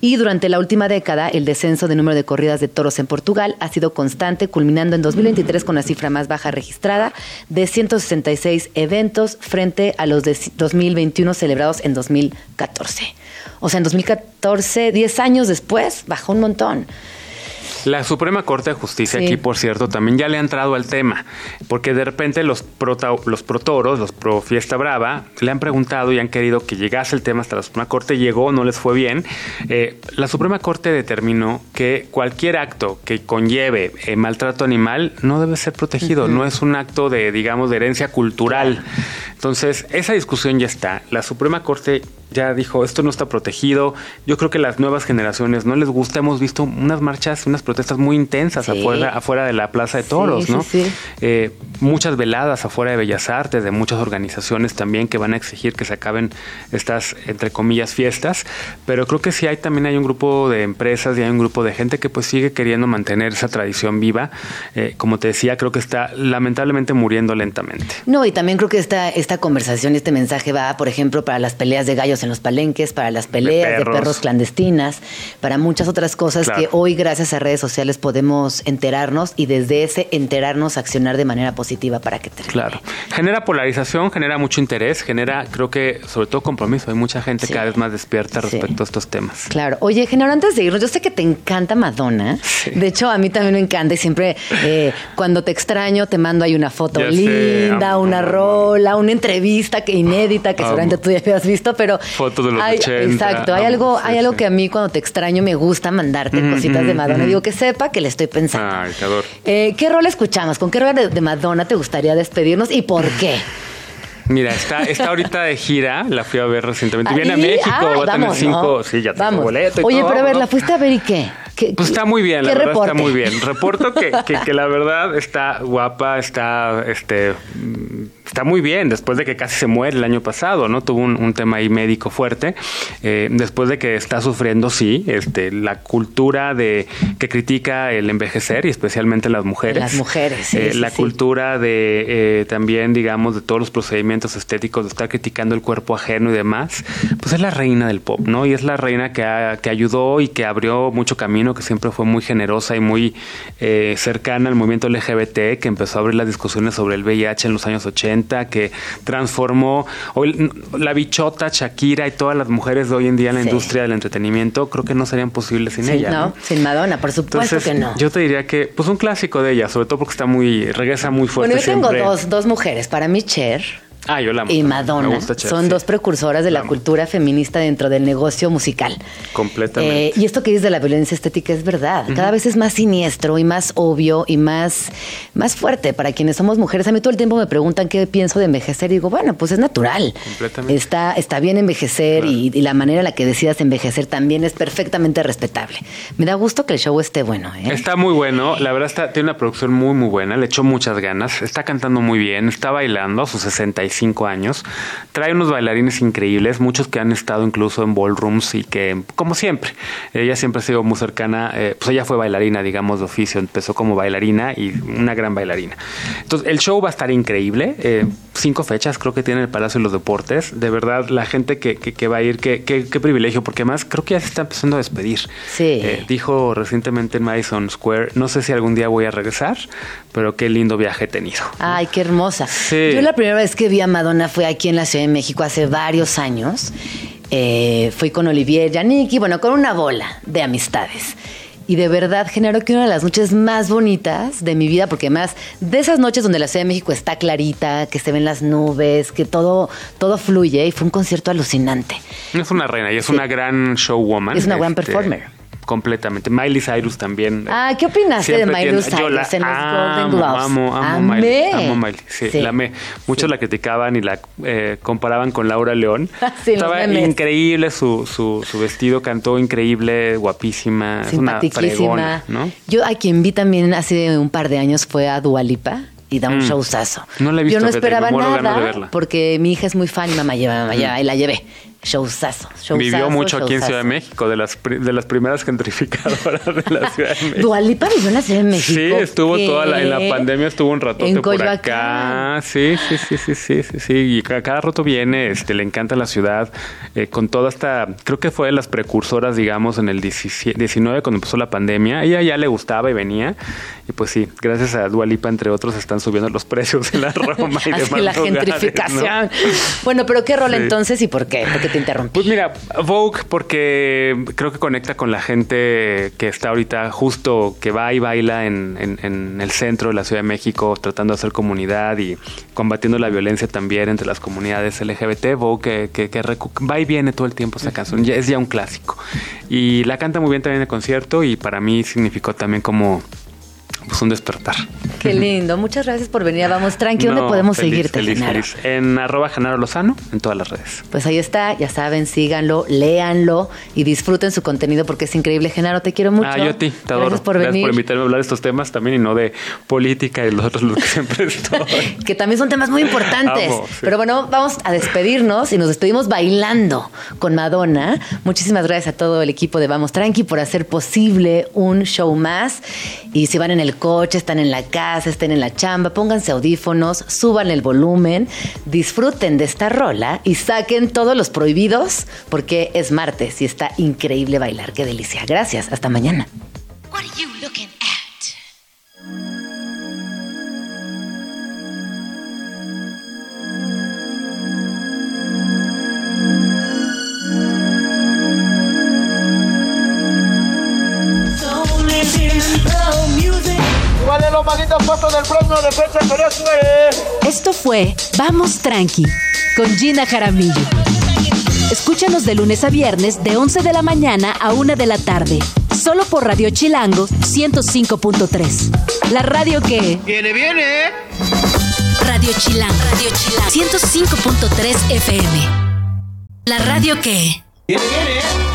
Y durante la última década, el descenso de número de corridas de toros en Portugal ha sido constante, culminando en 2023 con la cifra más baja registrada de 166 eventos frente a los de 2021 celebrados en 2014. O sea, en 2014, 10 años después, bajó un montón. La Suprema Corte de Justicia aquí, por cierto, también ya le ha entrado al tema, porque de repente los protoros, los pro Fiesta Brava, le han preguntado y han querido que llegase el tema hasta la Suprema Corte. Llegó, no les fue bien. La Suprema Corte determinó que cualquier acto que conlleve maltrato animal no debe ser protegido, no es un acto de, digamos, de herencia cultural. Entonces, esa discusión ya está. La Suprema Corte ya dijo, esto no está protegido. Yo creo que las nuevas generaciones no les gusta. Hemos visto unas marchas, unas protestas muy intensas afuera de la Plaza de Toros, ¿no? Muchas veladas afuera de Bellas Artes, de muchas organizaciones también que van a exigir que se acaben estas, entre comillas, fiestas. Pero creo que sí hay un grupo de empresas y hay un grupo de gente que pues sigue queriendo mantener esa tradición viva. Como te decía, creo que está lamentablemente muriendo lentamente. No, y también creo que esta conversación, este mensaje va, por ejemplo, para las peleas de gallos en los palenques, para las peleas de perros clandestinas, para muchas otras cosas que hoy gracias a redes sociales podemos enterarnos, y desde ese enterarnos accionar de manera positiva para que termine. Claro. Genera polarización, genera mucho interés, genera, creo que, sobre todo compromiso. Hay mucha gente cada vez más despierta respecto a estos temas. Claro. Oye, Genaro, antes de irnos, yo sé que te encanta Madonna. Sí. De hecho, a mí también me encanta, y siempre cuando te extraño te mando ahí una foto ya linda, una rola, una entrevista inédita que seguramente tú ya habías visto, pero Fotos de los 80. Exacto. Hay algo que a mí cuando te extraño me gusta mandarte cositas de Madonna. Digo, que sepa que le estoy pensando. Ay, te adoro. ¿Qué rol escuchamos? ¿Con qué rol de Madonna te gustaría despedirnos y por qué? Mira, está ahorita de gira, la fui a ver recientemente. Viene a México, va a tener 5, ¿no? Sí, ya tengo boleto y todo. Oye, pero a ver, ¿la fuiste a ver y qué? Pues está muy bien, la verdad reporte? Está muy bien. Reporto que la verdad está guapa, está muy bien, después de que casi se muere el año pasado, ¿no? Tuvo un tema ahí médico fuerte, después de que está sufriendo, sí, la cultura de que critica el envejecer y especialmente las mujeres. Las mujeres, sí. La cultura de también, digamos, de todos los procedimientos estéticos, de estar criticando el cuerpo ajeno y demás, pues es la reina del pop, ¿no? Y es la reina que ayudó y que abrió mucho camino, que siempre fue muy generosa y muy cercana al movimiento LGBT, que empezó a abrir las discusiones sobre el VIH en los años 80, que transformó la bichota, Shakira y todas las mujeres de hoy en día en la industria del entretenimiento. Creo que no serían posibles sin ella. No, sin Madonna, por supuesto. Entonces, que no. Yo te diría que, pues, un clásico de ella, sobre todo porque regresa muy fuerte. Bueno, yo tengo dos mujeres. Para mí, Cher yo la amo, y Madonna son dos precursoras de la cultura feminista dentro del negocio musical. Completamente. Y esto que dices de la violencia estética es verdad. Cada vez es más siniestro y más obvio y más fuerte para quienes somos mujeres. A mí todo el tiempo me preguntan qué pienso de envejecer y digo, bueno, pues es natural. Completamente. Está bien envejecer y la manera en la que decidas envejecer también es perfectamente respetable. Me da gusto que el show esté bueno, ¿eh? Está muy bueno. La verdad tiene una producción muy, muy buena. Le echó muchas ganas. Está cantando muy bien. Está bailando a sus 65 años. Trae unos bailarines increíbles, muchos que han estado incluso en ballrooms y que, como siempre, ella siempre ha sido muy cercana. Pues ella fue bailarina, digamos, de oficio. Empezó como bailarina y una gran bailarina. Entonces, el show va a estar increíble. 5 fechas creo que tiene el Palacio de los Deportes. De verdad, la gente que va a ir, qué privilegio, porque más creo que ya se está empezando a despedir. Sí. Dijo recientemente en Madison Square, no sé si algún día voy a regresar, pero qué lindo viaje he tenido. Ay, qué hermosa. Sí. Yo la primera vez que vi a Madonna fue aquí en la Ciudad de México hace varios años. Fui con Olivier Janicki, bueno, con una bola de amistades. Y de verdad, Genaro, que una de las noches más bonitas de mi vida, porque además de esas noches donde la Ciudad de México está clarita, que se ven las nubes, que todo fluye, y fue un concierto alucinante. Es una reina y es una gran showwoman. Es una gran performer. Completamente. Miley Cyrus también. ¿Qué opinaste de Miley Cyrus en los Golden Globes? Amo Miley. Amo Miley. Sí, la amé. Muchos la criticaban y la comparaban con Laura León. Sí, estaba increíble su vestido, cantó increíble, guapísima, simpatiquísima, ¿no? Yo a quien vi también hace un par de años fue a Dua Lipa. Y da un showzazo. No la he visto. Yo no esperaba nada porque mi hija es muy fan, mamá lleva, y la llevé. Showzazo. Vivió mucho aquí en Ciudad de México, de las primeras gentrificadoras de la Ciudad de México. ¿Dua Lipa vivió en la Ciudad de México? Sí, estuvo en la pandemia estuvo un ratote en por acá. Sí. Y cada rato viene, le encanta la ciudad. Con toda esta, creo que fue de las precursoras, digamos, en el 19 cuando empezó la pandemia. Ella ya le gustaba y venía. Y pues sí, gracias a Dua Lipa, entre otros, están subiendo los precios en la Roma y demás la lugares, gentrificación. ¿No? Bueno, pero ¿qué rol entonces y por qué? ¿Por qué te interrumpí? Pues mira, Vogue, porque creo que conecta con la gente que está ahorita justo, que va y baila en el centro de la Ciudad de México, tratando de hacer comunidad y combatiendo la violencia también entre las comunidades LGBT. Vogue, que va y viene todo el tiempo esa canción. Es ya un clásico. Y la canta muy bien también en el concierto y para mí significó también como... pues un despertar. Qué lindo. Muchas gracias por venir a Vamos Tranqui. ¿Dónde podemos seguirte, Genaro? En @Genaro Lozano, en todas las redes. Pues ahí está. Ya saben, síganlo, léanlo y disfruten su contenido porque es increíble. Genaro, te quiero mucho. Yo a ti. Te adoro. Gracias por venir. Gracias por invitarme a hablar de estos temas también y no de política y los otros que siempre estoy. Que también son temas muy importantes. Amo, sí. Pero bueno, vamos a despedirnos y nos despedimos bailando con Madonna. Muchísimas gracias a todo el equipo de Vamos Tranqui por hacer posible un show más. Y si van en el coche, están en la casa, estén en la chamba, pónganse audífonos, suban el volumen, disfruten de esta rola y saquen todos los prohibidos porque es martes y está increíble bailar. ¡Qué delicia! Gracias, hasta mañana. What are you looking Esto fue Vamos Tranqui con Gina Jaramillo. Escucha eventos de lunes a viernes de 11 de la mañana a 1 de la tarde. Solo por Radio Chilango 105.3. La radio que... ¡Viene, viene! Radio Chilango. Radio Chilango. 105.3 FM. La radio que... ¡Viene, viene!